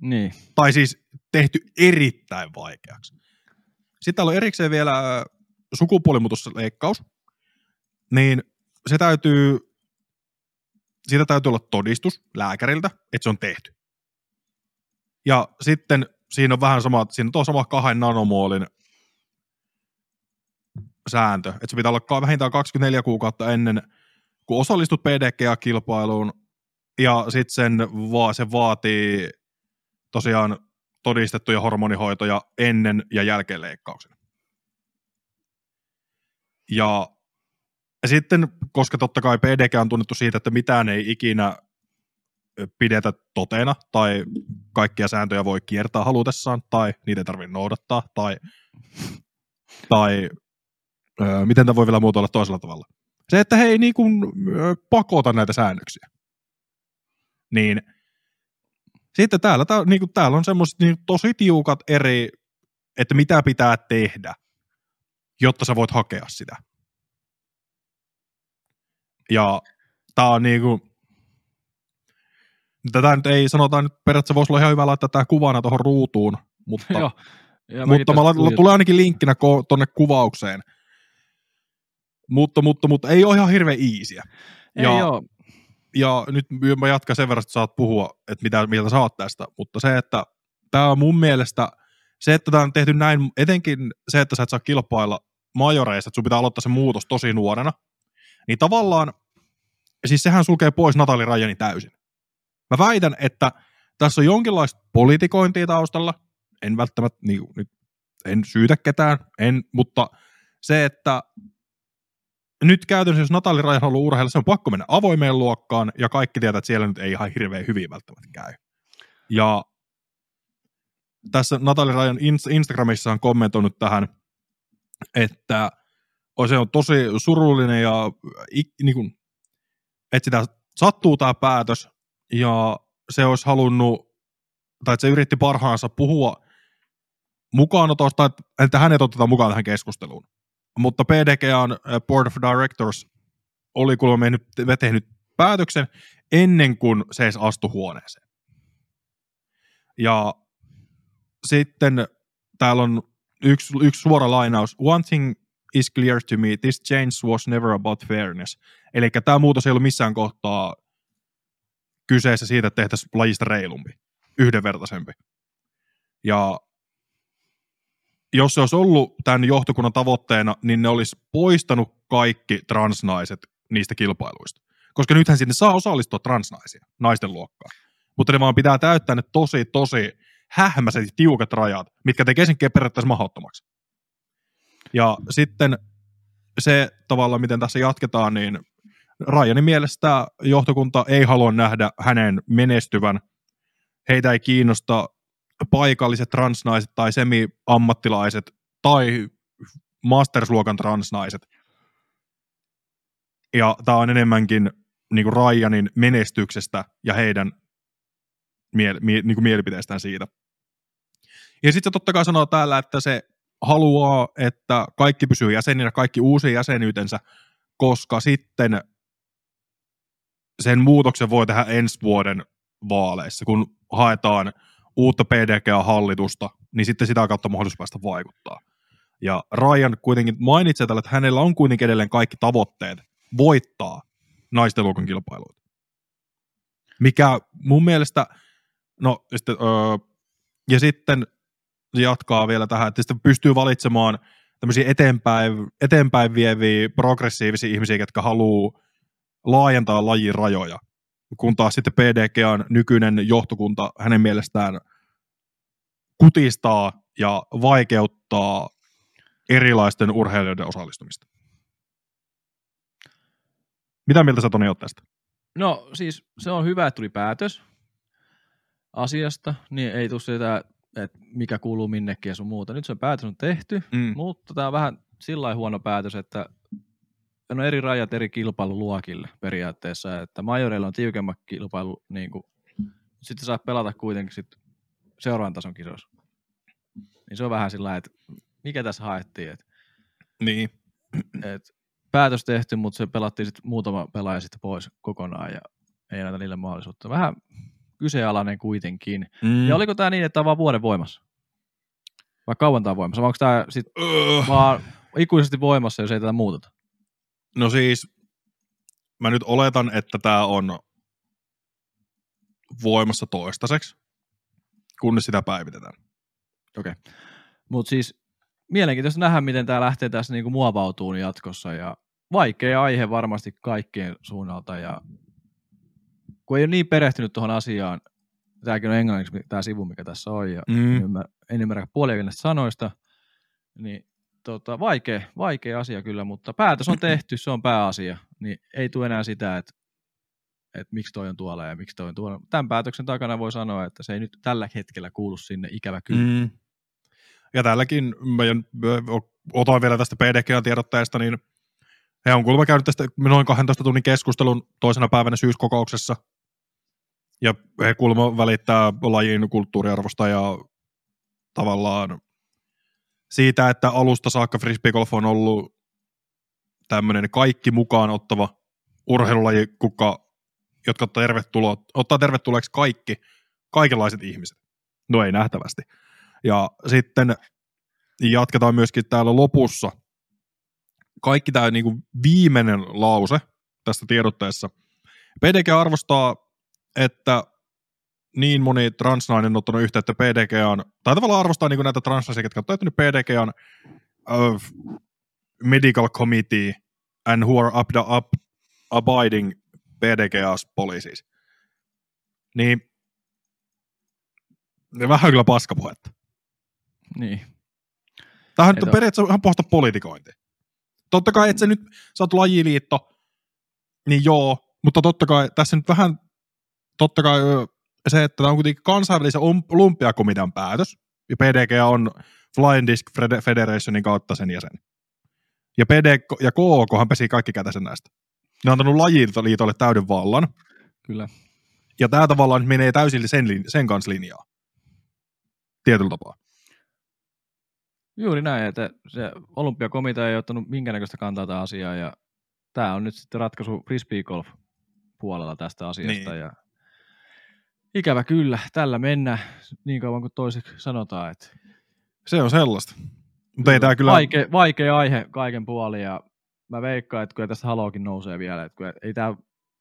Niin. Tai siis tehty erittäin vaikeaksi. Sitten täällä on erikseen vielä sukupuolimuutosleikkaus. Niin se täytyy, siitä täytyy olla todistus lääkäriltä, että se on tehty. Ja sitten siinä on vähän sama, siinä on tuo sama kahden nanomoolin sääntö, että se pitää olla vähintään kaksikymmentäneljä kuukautta ennen, kun osallistut P D G A-kilpailuun, ja sitten sen va- se vaatii tosiaan todistettuja hormonihoitoja ennen ja jälkeen leikkauksen. Ja sitten, koska totta kai P D G on tunnettu siitä, että mitään ei ikinä pidetä toteena, tai kaikkia sääntöjä voi kiertää halutessaan, tai niitä ei tarvitse noudattaa, tai, tai öö, miten tämä voi vielä muuta olla toisella tavalla. Se, että he ei niin kuin, öö, pakota näitä säännöksiä. Niin sitten täällä, tää, niin kuin, täällä on semmoiset niin tosi tiukat eri, että mitä pitää tehdä, jotta sä voit hakea sitä. Ja tää on niinku, tätä nyt ei sanotaan nyt periaatteessa voisi olla ihan hyvä laittaa tää kuvana tuohon ruutuun, mutta, joo, mutta mä la- tulee ainakin linkkinä ko- tonne kuvaukseen. Mutta, mutta, mutta ei ole ihan hirveän easyä. Ja, ja, ja nyt mä jatkan sen verran, että saat puhua, että mitä mieltä saat tästä, mutta se, että tää on mun mielestä, se, että tää on tehty näin, etenkin se, että sä et saa kilpailla majoreissa, että sun pitää aloittaa se muutos tosi nuorena. Niin tavallaan, siis sehän sulkee pois Natalie Ryanin täysin. Mä väitän, että tässä on jonkinlaista politikointia taustalla. En välttämättä, niin, en syytä ketään, en, mutta se, että nyt käytännössä, jos Natalie Ryan haluaa urheilla, se on pakko mennä avoimeen luokkaan, ja kaikki tietää, että siellä nyt ei ihan hirveän hyvin välttämättä käy. Ja tässä Natalie Ryan Instagramissa on kommentoinut tähän, että se on tosi surullinen ja niin kuin, että sitä sattuu tämä päätös ja se olisi halunnut, tai että se yritti parhaansa puhua mukaanotosta, että hänet otetaan mukaan tähän keskusteluun. Mutta P D G A:n Board of Directors oli kuulemma mennyt, tehnyt päätöksen ennen kuin se edes astui huoneeseen. Ja sitten täällä on yksi, yksi suora lainaus. One thing is clear to me, this change was never about fairness. Eli tämä muutos ei ollut missään kohtaa kyseessä siitä, että tehtäisiin lajista reilumpi, yhdenvertaisempi. Ja jos se olisi ollut tämän johtokunnan tavoitteena, niin ne olisi poistanut kaikki transnaiset niistä kilpailuista. Koska nythän sinne saa osallistua transnaisia, naisten luokkaan. Mutta ne vaan pitää täyttää ne tosi, tosi hähmäiset tiukat rajat, mitkä tekee sen periaatteessa mahdottomaksi. Ja sitten se tavalla, miten tässä jatketaan, niin Rajanin mielestä johtokunta ei halua nähdä hänen menestyvän. Heitä ei kiinnosta paikalliset transnaiset tai semi-ammattilaiset tai mastersluokan transnaiset. Ja tämä on enemmänkin niin kuin Rajanin menestyksestä ja heidän miel- mie- niin kuin mielipiteestään siitä. Ja sitten se totta kai sanoo täällä, että se haluaa, että kaikki pysyy jäseninä, kaikki uusia jäsenyytensä, koska sitten sen muutoksen voi tehdä ensi vuoden vaaleissa, kun haetaan uutta P D G A-hallitusta, niin sitten sitä kautta mahdollisuus päästä vaikuttaa. Ja Ryan kuitenkin mainitsee tällä, että hänellä on kuitenkin edelleen kaikki tavoitteet voittaa naisten luokan kilpailuita. Mikä mun mielestä, no sitten, öö, ja sitten jatkaa vielä tähän, että sitten pystyy valitsemaan tämmöisiä eteenpäin, eteenpäin vieviä, progressiivisia ihmisiä, jotka haluaa laajentaa lajin rajoja. kun taas sitten P D G A:n nykyinen johtokunta hänen mielestään kutistaa ja vaikeuttaa erilaisten urheilijoiden osallistumista. Mitä mieltä sä, Toni, oot tästä? No siis se on hyvä, että tuli päätös asiasta, niin ei tule sitä, että mikä kuuluu minnekin ja sun muuta. Nyt se päätös on tehty, mm. mutta tämä on vähän sillä huono päätös, että on eri rajat eri kilpailuluokille periaatteessa, että majoreilla on tiukemmat kilpailu, niin kuin, sitten saa pelata kuitenkin sit seuraavan tason kisoissa. Niin se on vähän sillä, että mikä tässä haettiin, että niin. Et, päätös tehty, mutta se pelattiin sitten muutama pelaaja sitten pois kokonaan ja ei näitä niille mahdollisuutta. Vähän kyseenalainen kuitenkin. Mm. Ja oliko tämä niin, että tämä on vaan vuoden voimassa? Vai kauan tämä on voimassa? Vai onko tämä sitten vaan ikuisesti voimassa, jos ei tätä muuteta? No siis, mä nyt oletan, että tämä on voimassa toistaiseksi, kunnes sitä päivitetään. Okei. Okay. Mutta siis mielenkiintoista nähdä, miten tämä lähtee tässä niinku muovautuun jatkossa ja vaikea aihe varmasti kaikkien suunnalta ja kun ei ole niin perehtynyt tuohon asiaan, tämäkin on englanniksi tämä sivu, mikä tässä on ja mm. en ymmärrä, ymmärrä puoliakin näistä sanoista, niin tota, vaikea, vaikea asia kyllä, mutta päätös on tehty, se on pääasia, niin ei tule enää sitä, että, että miksi toi on tuolla ja miksi toi on tuolla. Tämän päätöksen takana voi sanoa, että se ei nyt tällä hetkellä kuulu sinne, ikävä kyllä. Mm. Ja täälläkin, mä otan vielä tästä P D G A-tiedottajasta, niin he on kuulemma käynyt tästä noin kahdentoista tunnin keskustelun toisena päivänä syyskokouksessa. Ja he kuulemma välittää lajin kulttuuriarvosta ja tavallaan siitä, että alusta saakka frisbeegolf on ollut tämmöinen kaikki mukaan ottava urheilulaji, kuka, jotka ottaa, tervetuloa, ottaa tervetulleeksi kaikki, kaikenlaiset ihmiset. No ei nähtävästi. Ja sitten jatketaan myöskin täällä lopussa. Kaikki tämä niin kuin viimeinen lause tästä tiedotteessa. P D G arvostaa, että niin moni transnainen on ottanut yhteyttä P D G A:n, tai tavallaan arvostaa niin kuin näitä transnaisia, jotka on täyttänyt P D G A:n uh, medical committee and who are up the up, abiding P D G A's policies. Niin vähän kyllä paskapuhetta. Niin. Tämähän nyt on periaatteessa ihan pohjasta politikointi. Totta kai, että se nyt, sä oot lajiliitto, niin joo, mutta totta kai tässä nyt vähän, totta kai se, että tämä on kuitenkin kansainvälisen olympiakomitean päätös, ja P D G A on Flying Disc Federationin kautta sen jäsen. Ja P D K ja K K:han pesii kaikki kätäsen näistä. Ne on antanut lajiliitolle täyden vallan. Kyllä. Ja tämä tavallaan nyt menee täysin sen, sen kanssa linjaa. Tietyllä tapaa. Juuri näin, että se olympiakomitea ei ottanut minkäännäköistä kantaa tähän asiaan, ja tämä on nyt sitten ratkaisu frisbeegolf-puolella tästä asiasta. Niin. Ja ikävä kyllä, tällä mennä niin kauan kuin toiseksi sanotaan. Että se on sellaista. Mutta ei tää kyllä vaikea, vaikea aihe kaiken puolin, ja mä veikkaan, että kyllä tästä haluakin nousee vielä. Että kyllä, ei tää,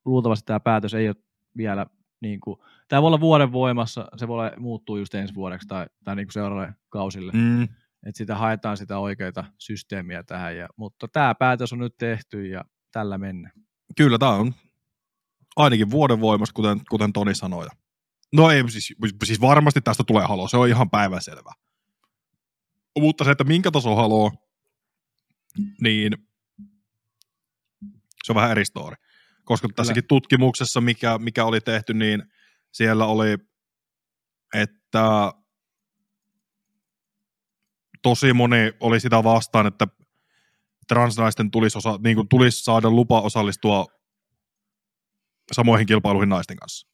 luultavasti tämä päätös ei ole vielä niin kuin, tämä voi olla vuoden voimassa, se voi olla, muuttuu just ensi vuodeksi tai, tai niin kuin seuraavalle kausille. Mm. Että sitä haetaan sitä oikeita systeemiä tähän. Ja, mutta tämä päätös on nyt tehty ja tällä mennään. Kyllä tämä on ainakin vuoden voimassa, kuten, kuten Toni sanoi. No ei, siis, siis varmasti tästä tulee halo, se on ihan päivänselvää. Mutta se, että minkä taso haloo, niin se on vähän eri story. Koska kyllä. Tässäkin tutkimuksessa, mikä, mikä oli tehty, niin siellä oli, että tosi moni oli sitä vastaan, että transnaisten tulisi, osa, niin kuin tulisi saada lupa osallistua samoihin kilpailuihin naisten kanssa.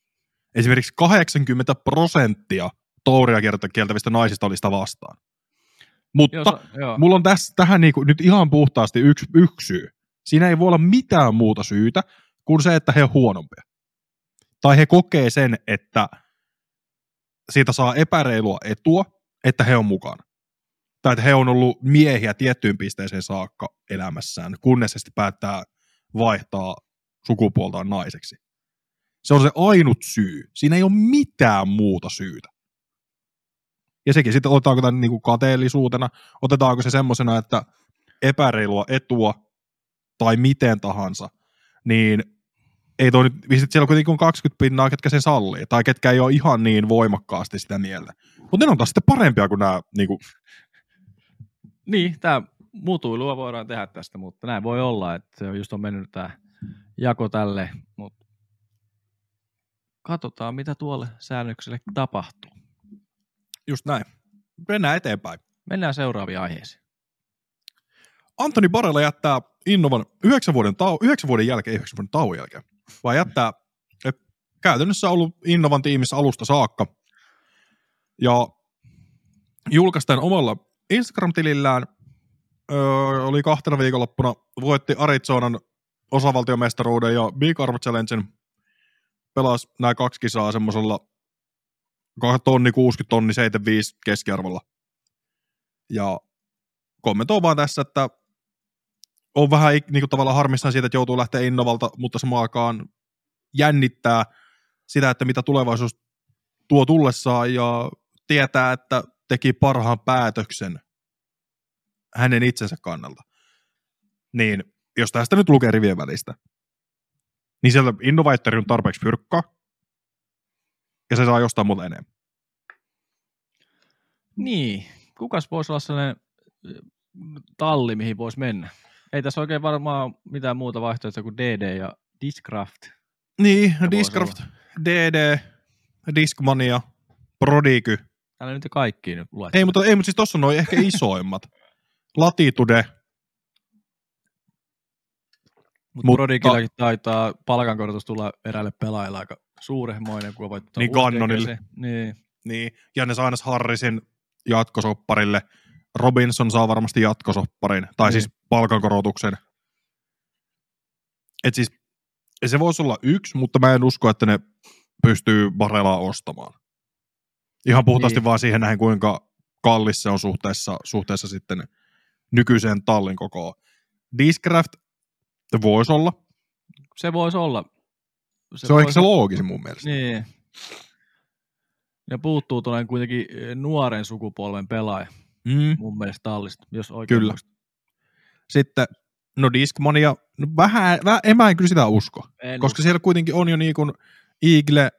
Esimerkiksi kahdeksankymmentä prosenttia touria kieltävistä naisista oli sitä vastaan. Mutta joo, se, joo. Mulla on tässä, tähän niin kuin, nyt ihan puhtaasti yksi, yksi syy. Siinä ei voi olla mitään muuta syytä kuin se, että he on huonompia. Tai he kokee sen, että siitä saa epäreilua etua, että he on mukana. Tai että he on ollut miehiä tiettyyn pisteeseen saakka elämässään, kunnes he sitten päättää vaihtaa sukupuoltaan naiseksi. Se on se ainut syy. Siinä ei ole mitään muuta syytä. Ja sekin sitten, otetaanko tämän niin kuin kateellisuutena, otetaanko se semmoisena, että epäreilua etua tai miten tahansa, niin ei toi nyt, siellä kuitenkin on kaksikymmentä pinnaa, ketkä se sallii, tai ketkä ei ole ihan niin voimakkaasti sitä mieltä. Mutta ne on taas sitten parempia kuin nämä, niin kuin... Niin, tämä muutuilua voidaan tehdä tästä, mutta näin voi olla, että just on mennyt tämä jako tälle, mutta katsotaan, mitä tuolle säännökselle tapahtuu. Just näin. Mennään eteenpäin. Mennään seuraaviin aiheisiin. Antoni Barella jättää Innovan yhdeksän vuoden, tau- yhdeksän vuoden jälkeen, yhdeksän vuoden tauon jälkeen, vaan jättää käytännössä ollut Innovan tiimissä alusta saakka. Ja julkaistaan omalla Instagram-tilillään, öö, oli kahtena viikonloppuna, voitti Arizonan osavaltiomestaruuden ja Big Arm Challengen, pelasi nämä kaksi kisaa semmoisella tonni, kuusikymmentä, tonni, seitsemänkymmentäviisi keskiarvolla. Ja kommentoin vaan tässä, että on vähän niin kuin tavallaan harmissaan siitä, että joutuu lähteä Innovalta, mutta samaan aikaan jännittää sitä, että mitä tulevaisuus tuo tullessaan ja tietää, että teki parhaan päätöksen hänen itsensä kannalta. Niin, jos tästä nyt lukee rivien välistä, niin sieltä Innovaittori on tarpeeksi fyrkkaa ja se saa jostain muuta enemmän. Niin, kukas voisi olla sellainen talli, mihin voisi mennä? Ei tässä oikein varmaan mitään muuta vaihtoehtoja kuin D D ja Discraft. Niin, Discraft, D D, Discmania, Prodigy. Älä nyt kaikki nyt luettele. Ei, mutta, ei, mutta siis tossa on noin ehkä isoimmat. Latitude. Mut mutta Prodigyllakin taitaa palkankorotus tulla eräälle pelaajalle aika suurehmoinen, kun voittaa niin Gannonille. Niin. Niin, ja ne saa aina Harrisin jatkosopparille. Robinson saa varmasti jatkosopparin, tai niin, siis palkankorotuksen. Et siis, se voisi olla yksi, mutta mä en usko, että ne pystyy Barelaa ostamaan. Ihan puhtaasti niin, vaan siihen nähden, kuinka kallis se on suhteessa, suhteessa sitten nykyiseen tallin kokoon. Discraft voisi olla. Se voisi olla. Se, se on ehkä se loogisin mun mielestä. Niin. Ja puuttuu tuollainen kuitenkin nuoren sukupolven pelaaja. Mm. Mun mielestä tallista, jos oikein. Kyllä. Muista. Sitten, no Discmania, no vähän, vähän, en mä en kyllä sitä usko. En koska usko. Siellä kuitenkin on jo niin kuin Eagle,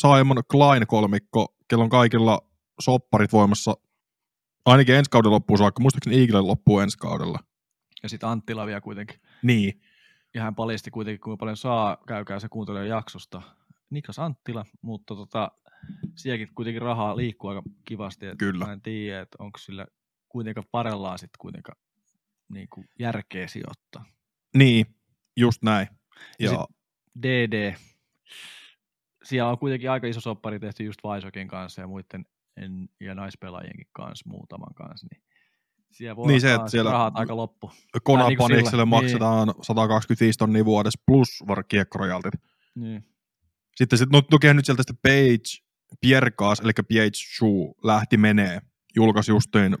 Simon, Klein kolmikko, kello on kaikilla sopparit voimassa, ainakin ensi kauden loppuun saakka, muistaakseni Eagle loppuu ensi kaudella. Ja sitten Anttila vielä kuitenkin. Niin. Ja hän paljasti kuitenkin, kuinka paljon saa, käykää se kuuntelemaan jaksosta. Niklas Anttila, mutta tota... Sielläkin kuitenkin rahaa liikkuu aika kivasti, että kyllä. Mä en tiedä, että onko sillä kuitenkaan Barellaan sitten kuitenkaan niin kuin järkeä sijoittaa. Niin, just näin. Ja, ja sitten D D, siellä on kuitenkin aika iso soppari tehty just Vaisokin kanssa ja muiden en, ja naispelaajienkin kanssa, muutaman kanssa, niin siellä voi niin se, että siellä rahat aika loppu. Konapanikselle niin maksetaan niin sata kaksikymmentäviisi tonnia vuodessa plus kiekkorajaltit. Niin. Sitten sit, no, tokihan nyt sieltä sitten Page Pierkaas, eli Page Shoe, lähti menee. Julkaisi justiin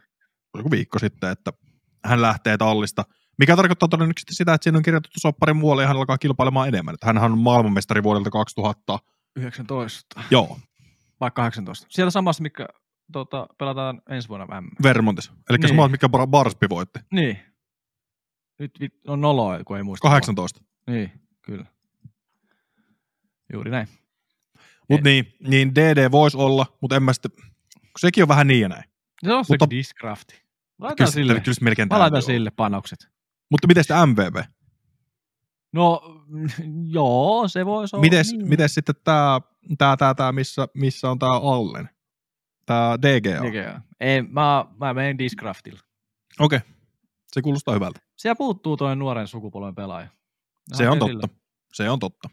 viikko sitten, että hän lähtee tallista, mikä tarkoittaa todennäköisesti sitä, että siinä on kirjoitettu sopparin muualle ja hän alkaa kilpailemaan enemmän. Että hänhän on maailmanmestari vuodelta kaksituhattayhdeksäntoista. Joo. Vai kahdeksantoista. Siellä samassa, mikä tota, pelataan ensi vuonna vähän. Vermontissa. Eli niin, samassa, mikä Barsby voitti. Niin. Nyt on noloa, kun ei muista. kahdeksantoista. Voi. Niin, kyllä. Juuri näin. Mutta niin, niin D D voisi olla, mutta en mä sitten, sekin on vähän niin ja näin. Se on sekin Discrafti. Laitetaan sille, kyllä se melkein sille panokset. Mutta miten sitä M V V? No, joo, se voisi olla. Mites, niin. Mites sitten tää, tää, tää, tää missä, missä on tää Allen? Tää D G A? D G A. Ei, mä, mä menen Discraftilla. Okei, okay. Se kuulostaa hyvältä. Siellä puuttuu toinen nuoren sukupolven pelaaja. Nähän se on totta, sille. se on totta.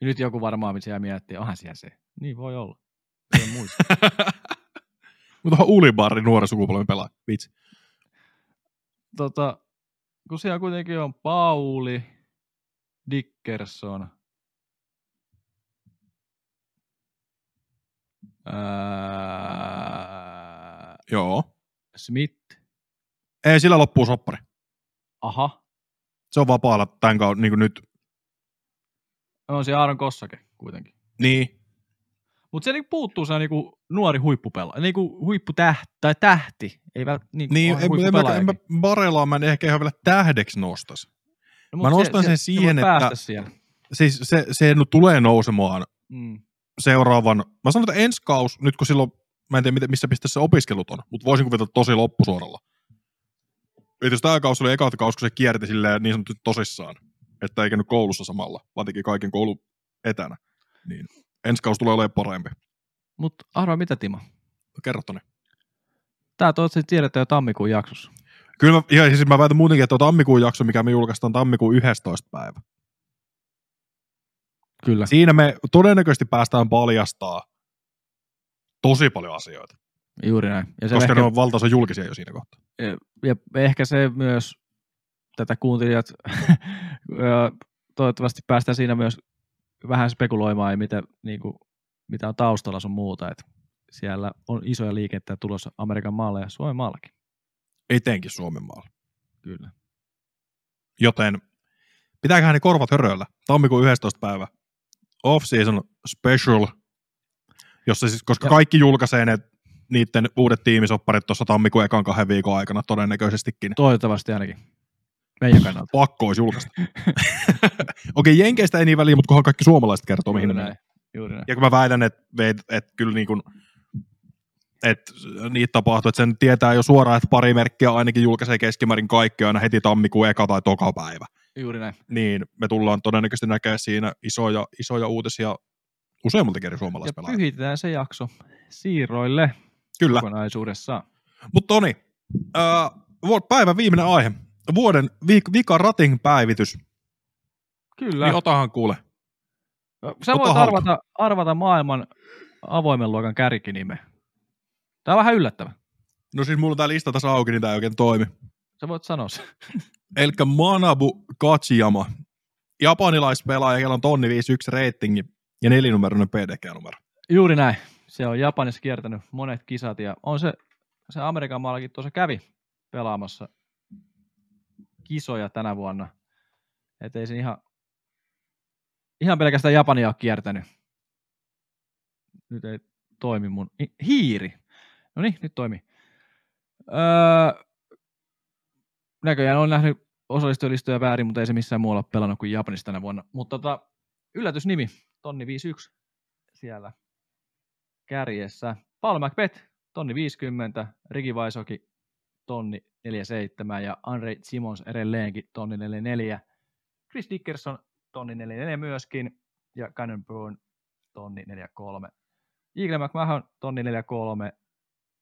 Ja nyt joku varmaan siellä miettii, onhan siellä se. Niin voi olla. Se on muista. Mutta onhan Ulibarri nuoren sukupolven pelaaja. Vitsi. Tota, kun siellä kuitenkin on Pauli, Dickerson, ää, joo. Smith. Ei, sillä loppuu soppari. Aha. Se on vapaalla tämän kauden, niin kuin nyt. On se Aaron Kossake kuitenkin. Niin. Mutta se niinku puuttuu se niinku nuori huippupelaaja, niinku huipputähti tai tähti. Ei väl niinku niin, huippupelaaja. Niin, en Barelaa mä en ehkä ihan vielä tähdeksi nostas. No, mä nostan se, sen siihen, että, että siis se, se nyt tulee nousemaan mm. seuraavan, mä sanon, että ensi kaus, nyt kun silloin, mä en tiedä missä pisteessä opiskelut on, mutta voisin kuvitella tosi loppusuoralla. Että jos tämä kaus oli eka kaus, kun se kierti silleen niin sanottu tosissaan, että ei käynyt koulussa samalla, vaan teki kaiken koulu etänä, niin ensi kaus tulee olemaan parempi. Mutta arvaa mitä, Timo? Kerro tonne. Tää toivottavasti tiedätte jo tammikuun jaksossa. Kyllä mä, ja siis mä väitän muutenkin, että on tammikuun jakso, mikä me julkaistaan tammikuun yhdestoista päivä. Kyllä. Siinä me todennäköisesti päästään paljastaa tosi paljon asioita. Juuri näin. Ja se koska ehkä, ne on valtaosa julkisia jo siinä kohtaa. Ja, ja ehkä se myös, tätä kuuntelijat, toivottavasti päästään siinä myös vähän spekuloimaan, ja mitä, niin kuin, mitä on taustalla sun muuta. Et siellä on isoja liikettä tulossa Amerikan maalla ja Suomen maallakin. Etenkin Suomen maalla. Kyllä. Joten pitääköhän ne korvat höröillä. Tammikuun yhdestoista päivä. Off-season special, jossa siis, koska ja. kaikki julkaisee ne, niiden uudet tiimisopparit tuossa tammikuun ekan kahden viikon aikana todennäköisestikin. Toivottavasti ainakin. Meidän kannalta. Pakko olisi julkaista. Okei, jenkeistä ei niin väliä, mutta kohan kaikki suomalaiset kertoo, mihin ne. Juuri näin. Ja kun mä väitän, että et, et kyllä niin kuin, että niitä tapahtuu, että sen tietää jo suoraan, että pari merkkiä ainakin julkaisee keskimäärin kaikkea aina heti tammikuun eka tai toka päivä. Juuri näin. Niin, me tullaan todennäköisesti näkemään siinä isoja, isoja uutisia useammalta kerran suomalaispelaajia. Ja pyhitetään se jakso siirroille. Kyllä. Kokonaisuudessaan. Mutta Toni, äh, päivän viimeinen aihe. Vuoden viik- vika rating päivitys. Kyllä. Niin otahan kuule. Sä voit arvata, arvata maailman avoimen luokan kärkinime. Tää on vähän yllättävä. No siis mulla on tää lista tässä auki, niin tää ei oikein toimi. Sä voit sanoa sen. Elikkä Manabu Kachiyama, japanilaispelaaja, jolla on tonni viisikymmentäyksi reitingi ja nelinumeroinen P D G A-numero. Juuri näin. Se on Japanissa kiertänyt monet kisat ja on se, se Amerikan maallakin tuossa kävi pelaamassa kisoja tänä vuonna. Et ei se ihan, ihan pelkästään Japania ole kiertänyt. Nyt ei toimi mun hiiri. No niin, nyt toimii. Öö, näköjään olen nähnyt osallistujalistoja väärin, mutta ei se missään muualla pelannut kuin Japanissa tänä vuonna. Mutta tota, yllätysnimi, tonni viisikymmentäyksi siellä kärjessä. Paul McBeth, tonni viisikymmentä, Riki Vaisoki, tonni neljäkymmentäseitsemän ja Andre Simons edelleenkin, tonni neljäkymmentäneljä. Chris Dickerson, tonni neljäkymmentäneljä myöskin ja Cannon Brown, tonni neljäkymmentäkolme. Eagle McMahon, tonni neljäkymmentäkolme.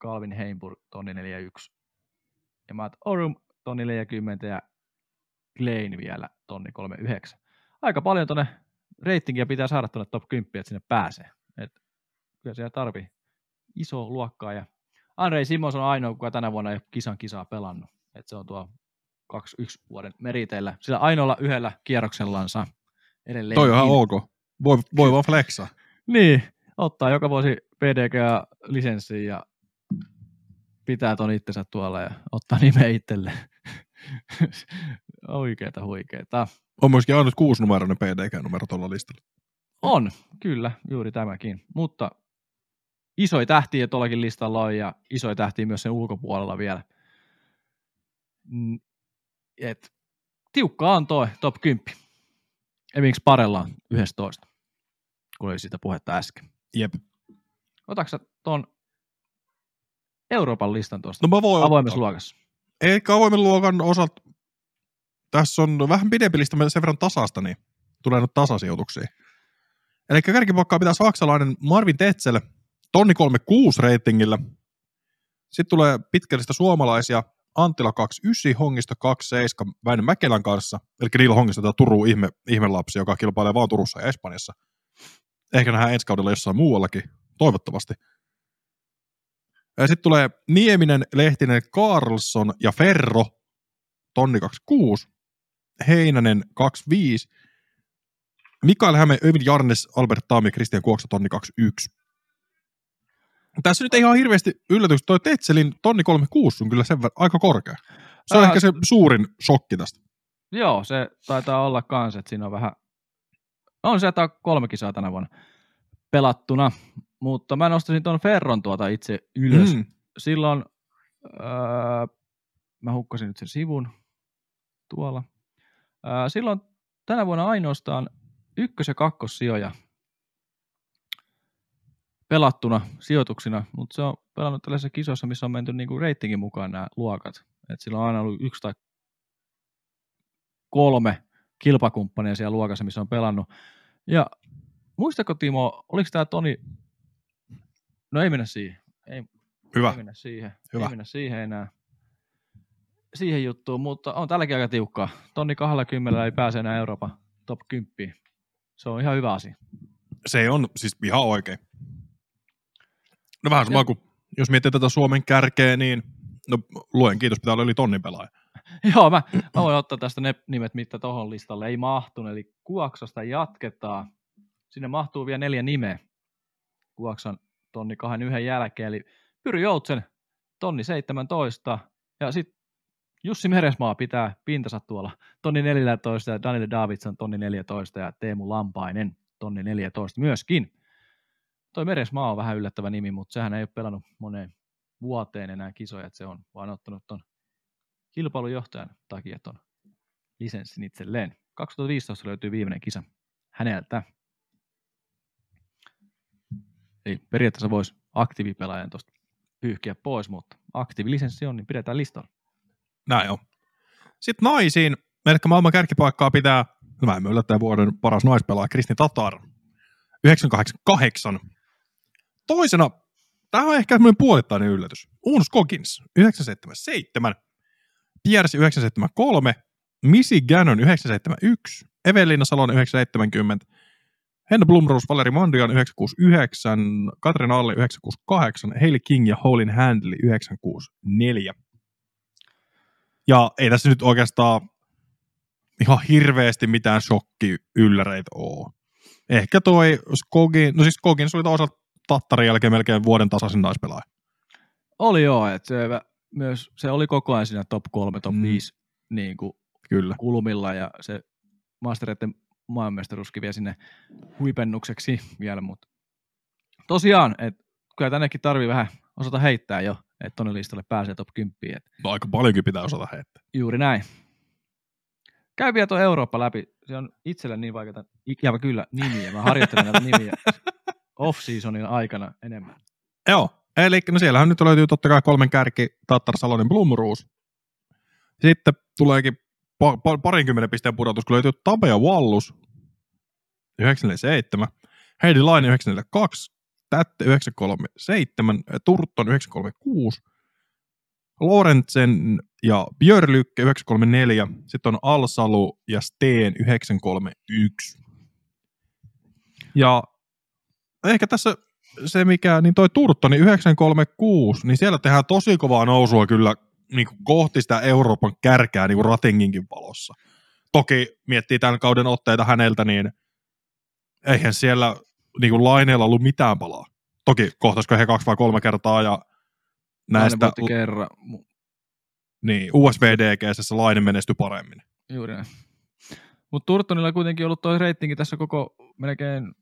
Calvin Heinburg, tonni neljäkymmentäyksi, ja Matt Orum, tonni neljäkymmentä, ja Klein vielä, tonni kolmekymmentäyhdeksän. Aika paljon tuonne reitingiä pitää saada tuonne top kymmenen, että sinne pääsee. Et kyllä siellä tarvii isoa luokkaa, ja Andrei Simons on ainoa, kuka tänä vuonna ei ole kisan kisaa pelannut. Et se on tuo kaksikymmentäyksi vuoden meriteillä, sillä ainoalla yhdellä kierroksellansa edelleen. Toi on ihan ok, voi, voi vaan flexaa. Niin, ottaa joka vuosi P D G A-lisenssiin ja pitää ton itsensä tuolla ja ottaa nimeä itselleen. Oikeeta huikeeta. On myöskin ainut kuusinumeroinen P D G-numero tuolla listalla. On, kyllä, juuri tämäkin. Mutta isoja tähtiä tuollakin listalla on ja isoja tähtiä myös sen ulkopuolella vielä. Et, tiukka on toi top kymmenen. Esimerkiksi parella on yksitoista, kun oli siitä puhetta äsken. Jep. Otatko ton Euroopan listan tuosta no avoimessa luokassa. Eikä avoimen luokan osalta. Tässä on vähän pidempi lista, mutta sen verran tasasta, niin tulee nyt tasasijoituksia. Eli kärkipakkaa pitää saksalainen Marvin Tetzel, tonni kolmekymmentäkuusi reitingillä. Sitten tulee pitkällistä suomalaisia, Anttila kaksikymmentäyhdeksän, Hongista kaksikymmentäseitsemän, Väinö Mäkelän kanssa. Eli niillä Hongista tämä Turun ihme, ihmelapsi, joka kilpailee vaan Turussa ja Espanjassa. Ehkä nähdään ensi kaudella jossain muuallakin, toivottavasti. Sitten tulee Nieminen, Lehtinen, Karlsson ja Ferro, tonni kaksikymmentäkuusi, Heinänen kaksikymmentäviisi, Mikael Häme, Övin Jarnes, Albert Taami, Kristian Kuoksa, tonni kaksikymmentäyksi. Tässä nyt ei ihan hirveästi yllätys, toi Tetselin tonni kolmekymmentäkuusi on kyllä sen verran aika korkea. Se on Ää, ehkä se suurin shokki tästä. Joo, se taitaa olla kans, että siinä on vähän, on sieltä kolme kisaa tänä vuonna pelattuna. Mutta mä nostaisin tuon Ferron tuota itse ylös. Mm. Silloin, öö, mä hukkasin nyt sen sivun tuolla. Öö, silloin tänä vuonna ainoastaan ykkös- ja kakkossijoja pelattuna sijoituksina, mutta se on pelannut tällaisissa kisoissa, missä on menty niinku reitingin mukaan nämä luokat. Et sillä on aina ollut yksi tai kolme kilpakumppania siellä luokassa, missä on pelannut. Ja muistako Timo, oliko tämä Toni, no ei mennä siihen, ei, Hyvä. ei mennä siihen, Hyvä. ei mennä siihen enää, siihen juttuun, mutta on tälläkin aika tiukkaa. Tonni kaksikymmentä ei pääse enää Euroopan top kymmenen. Se on ihan hyvä asia. Se on siis ihan oikein. No vähän sama kuin, jos miettii tätä Suomen kärkeä, niin no luen kiitos, pitää olla yli tonnin pelaaja. Joo, mä, mä voin ottaa tästä ne nimet, mitä tohon listalle ei mahtunut, eli Kuoksosta jatketaan. Sinne mahtuu vielä neljä nimeä Kuoksan tonni kahden yhden jälkeen, eli Pyry Joutsen tonni seitsemäntoista, ja sitten Jussi Meresmaa pitää pintansa tuolla tonni neljätoista, ja Daniel Davidson tonni neljätoista, ja Teemu Lampainen tonni neljätoista myöskin. Toi Meresmaa on vähän yllättävä nimi, mutta sehän ei ole pelannut moneen vuoteen enää kisoja, että se on vaan ottanut ton kilpailujohtajan takia ton lisenssin itselleen. kaksituhattaviisitoista löytyy viimeinen kisa häneltä. Eli periaatteessa voisi aktiivipelaajan tuosta pyyhkiä pois, mutta aktiivilisenssi on, niin pidetään listalla. Näin on. Sitten naisiin, meidätkä maailman kärkipaikkaa pitää, no mä en yllättäen vuoden paras naispelaaja, Kristi Tatar, yhdeksänsataakahdeksankymmentäkahdeksan. Toisena, tämä on ehkä semmoinen puolittainen yllätys, Unus Kogins, yhdeksänsataaseitsemänkymmentäseitsemän, Piersi yhdeksänsataaseitsemänkymmentäkolme, Missy Gannon yhdeksänsataaseitsemänkymmentäyksi, Evelin Salonen yhdeksänsataaseitsemänkymmentä, Henna Blomroos, Valeri Mandian yhdeksänsataakuusikymmentäyhdeksän, Katrin Alli yhdeksänsataakuusikymmentäkahdeksan, Hailey King ja Holin Handley yhdeksänsataakuusikymmentäneljä. Ja ei tässä nyt oikeastaan ihan hirveästi mitään shokki-ylläreitä ole. Ehkä toi Skogin, no siis Skogin se oli osalta Tattarin jälkeen melkein vuoden tasaisin naispelaaja. Oli joo, että se, myös, se oli koko ajan siinä top kolme, top mm. viisi niin kuin Kyllä. kulmilla ja se mastereiden maailmanmestaruuskin vie sinne huipennukseksi vielä, mutta tosiaan, että kyllä tännekin tarvii vähän osata heittää jo, että tonne listalle pääsee top kymmenen. Et. No aika paljonkin pitää osata heittää. Juuri näin. Käy vielä tuo Eurooppa läpi. Se on itselle niin vaikeaa, ikävä kyllä, nimiä. Mä harjoittelen näitä nimiä off-seasonin aikana enemmän. Joo, eli no siellähän nyt löytyy totta kai kolmen kärki, Tatar, Salonen, Blomroos. Sitten tuleekin parinkymmenen pisteen pudotus, kun löytyy Tabe ja Wallus, yhdeksänsataaseitsemän, Heidi Laine yhdeksänsataaneljäkymmentäkaksi, Tätte yhdeksänsataakolmekymmentäseitsemän, Turton yhdeksänsataakolmekymmentäkuusi, Lorentsen ja Björlykke yhdeksänsataakolmekymmentäneljä, sitten on Alsalu ja Steen yhdeksänsataakolmekymmentäyksi. Ja ehkä tässä se mikä, niin toi Turtoni yhdeksänsataakolmekymmentäkuusi, niin siellä tehdään tosi kovaa nousua kyllä, niin kuin kohti sitä Euroopan kärkeä niin kuin Ratinginkin valossa. Toki miettii tämän kauden otteita häneltä, niin eihän siellä niin kuin Laineella ollut mitään palaa. Toki kohtaisiko he kaksi vai kolme kertaa ja näistä... Laine voitti kerran. Niin, U S D G C:ssä Laine menestyi paremmin. Juuri näin. Mutta Turtonilla kuitenkin ollut toi reitingi tässä koko melkein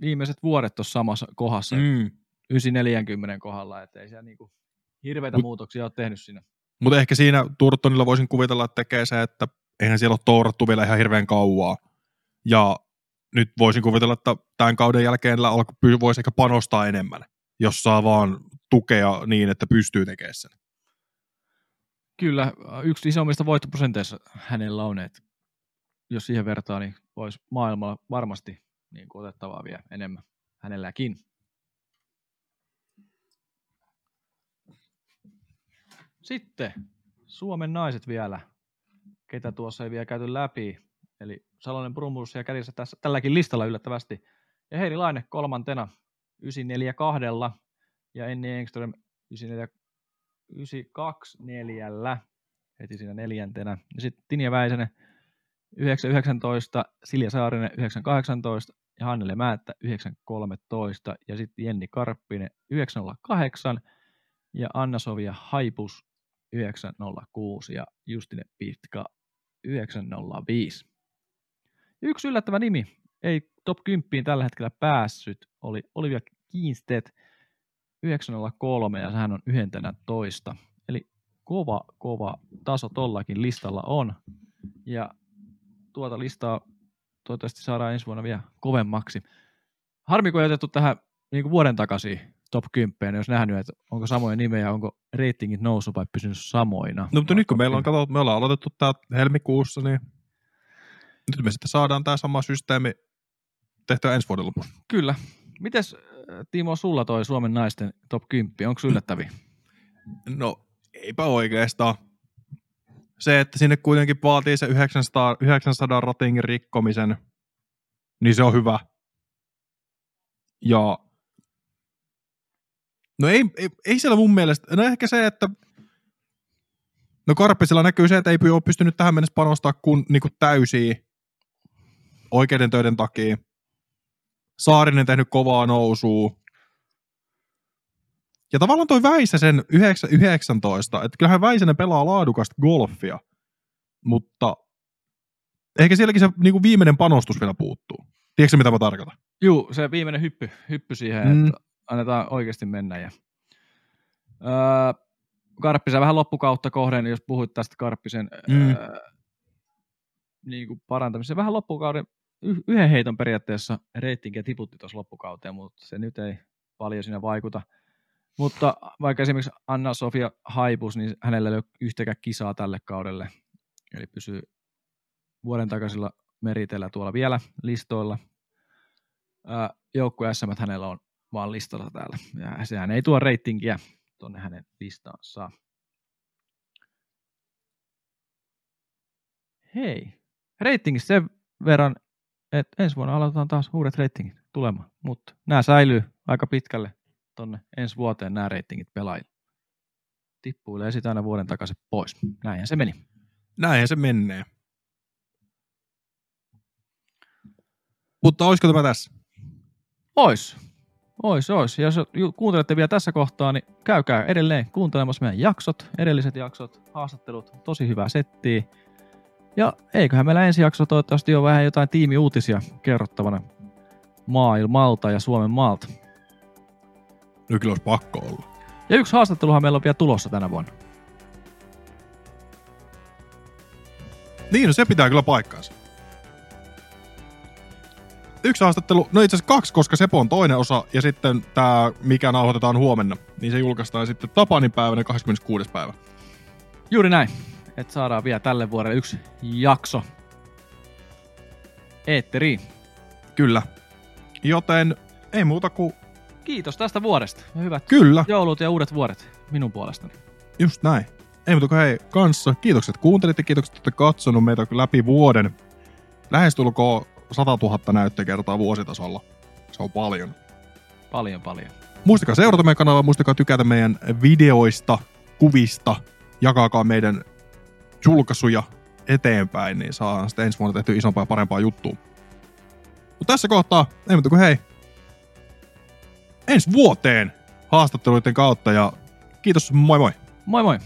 viimeiset vuodet tuossa samassa kohdassa. Mm. yhdeksänsataaneljäkymmentä kohdalla, ettei siellä niinku... Hirveitä Mut, muutoksia olet tehnyt siinä. Mutta ehkä siinä Turtonilla voisin kuvitella, että tekee se, että eihän siellä ole tourattu vielä ihan hirveän kauaa. Ja nyt voisin kuvitella, että tämän kauden jälkeen voisi ehkä panostaa enemmän, jos saa vaan tukea niin, että pystyy tekemään sen. Kyllä, yksi isommista voittoprosenteissa hänellä on, että jos siihen vertaa, niin olisi maailmalla varmasti niin kuin otettavaa vielä enemmän hänelläkin. Sitten Suomen naiset vielä, ketä tuossa ei vielä käyty läpi. Eli Salonen Brumburus ja kädessä tässä, tälläkin listalla yllättävästi. Ja Heidi Laine kolmantena yhdeksänsataaneljäkymmentäkaksi ja Enni Engström yhdeksänsataakaksikymmentäneljä heti siinä neljäntenä. Ja sitten Tinja Väisänen yhdeksänsataayhdeksäntoista, Silja Saarinen yhdeksänsataakahdeksantoista ja Hannele Määttä yhdeksänsataakolmetoista ja sitten Jenni Karppinen yhdeksänsataakahdeksan ja Anna Sovia Haipus yhdeksänsataakuusi ja Justine Pitka yhdeksänsataaviisi. Yksi yllättävä nimi, ei top kymmenen tällä hetkellä päässyt, oli Olivia Kiinstedt yhdeksänsataakolme ja sehän on yhdentenätoista. Eli kova, kova taso tollakin listalla on. Ja tuota listaa toivottavasti saadaan ensi vuonna vielä kovemmaksi. Harmi, kun ei otettu tähän niin kuin vuoden takaisin top kymmenen, jos nähnyt, että onko samoja nimejä, onko ratingit noussut vai pysynyt samoina. No mutta nyt kun meillä on, kato, me ollaan aloitettu tämä helmikuussa, niin nyt me sitten saadaan tämä sama systeemi tehtyä ensi vuoden lopussa. Kyllä. Mites Timo, sulla toi Suomen naisten top kymmenen, onko yllättäviä? No eipä oikeastaan. Se, että sinne kuitenkin vaatii se yhdeksänsataa ratingin rikkomisen, niin se on hyvä. Ja no ei, ei, ei siellä mun mielestä, no ehkä se, että no Karppisella näkyy se, että ei ole pystynyt tähän mennessä panostaa kun, niin kuin täysiin oikeiden töiden takia. Saarinen tehnyt kovaa nousua. Ja tavallaan toi Väisä sen yhdeksäntoista, että kyllähän Väisänen pelaa laadukasta golfia, mutta ehkä sielläkin se niin kuin viimeinen panostus vielä puuttuu. Tiedätkö mitä mä tarkoitan? Juu, se viimeinen hyppy, hyppy siihen, mm. että annetaan oikeasti mennä. Ja. Öö, Karppisen vähän loppukautta kohden, jos puhuit tästä Karppisen mm. öö, niin kuin parantamisesta. Vähän loppukauden yhden heiton periaatteessa reitinkiä tiputti tuossa loppukauteen, mutta se nyt ei paljon siinä vaikuta. Mutta vaikka esimerkiksi Anna-Sofia Haipus, niin hänellä ei ole yhtäkään kisaa tälle kaudelle. Eli pysyy vuoden takaisilla meritellä tuolla vielä listoilla. Joukkue S M hänellä on vaan listalla täällä. Ja sehän ei tuo reitinkiä tuonne hänen listaansa. Hei, reitingistä sen verran, että ensi vuonna aloitetaan taas uudet reitingit tulemaan. Mutta nämä säilyy aika pitkälle tuonne ensi vuoteen nämä reitingit pelaajille. Tippuilee sitä aina vuoden takaisin pois. Näinhän se meni. Näinhän se menee. Mutta olisiko tämä tässä? Ois. Ois, ois. Ja jos kuuntelette vielä tässä kohtaa, niin käykää edelleen kuuntelemassa meidän jaksot, edelliset jaksot, haastattelut, tosi hyvää settiä. Ja eiköhän meillä ensi jakso toivottavasti ole vähän jotain tiimiuutisia kerrottavana maailmalta ja Suomen maalta. No kyllä olisi pakko olla. Ja yksi haastatteluhan meillä on vielä tulossa tänä vuonna. Niin, no se pitää kyllä paikkaansa. Yksi haastattelu, no itse asiassa kaksi, koska Sepo on toinen osa, ja sitten tämä, mikä nauhoitetaan huomenna, niin se julkaistaan sitten Tapanin päivänä kahdeskymmeneskuudes päivä. Juuri näin, että saadaan vielä tälle vuodelle yksi jakso. Eetteriin. Kyllä. Joten ei muuta kuin kiitos tästä vuodesta. Hyvät kyllä joulut ja uudet vuodet minun puolestani. Just näin. Ei muuta kuin hei kanssa. Kiitokset kuuntelitte, kiitokset, että olette katsonut meitä läpi vuoden. Lähestulkoon satatuhatta näyttökertaa vuositasolla. Se on paljon. Paljon, paljon. Muistakaa seurata meidän kanavaa, muistakaa tykätä meidän videoista, kuvista. Jakaakaa meidän julkaisuja eteenpäin, niin saadaan sitten ensi vuonna tehty isompaa ja parempaa juttua. Mutta tässä kohtaa, ei muuta kuin hei. Ensi vuoteen haastatteluiden kautta ja kiitos, moi moi. Moi moi.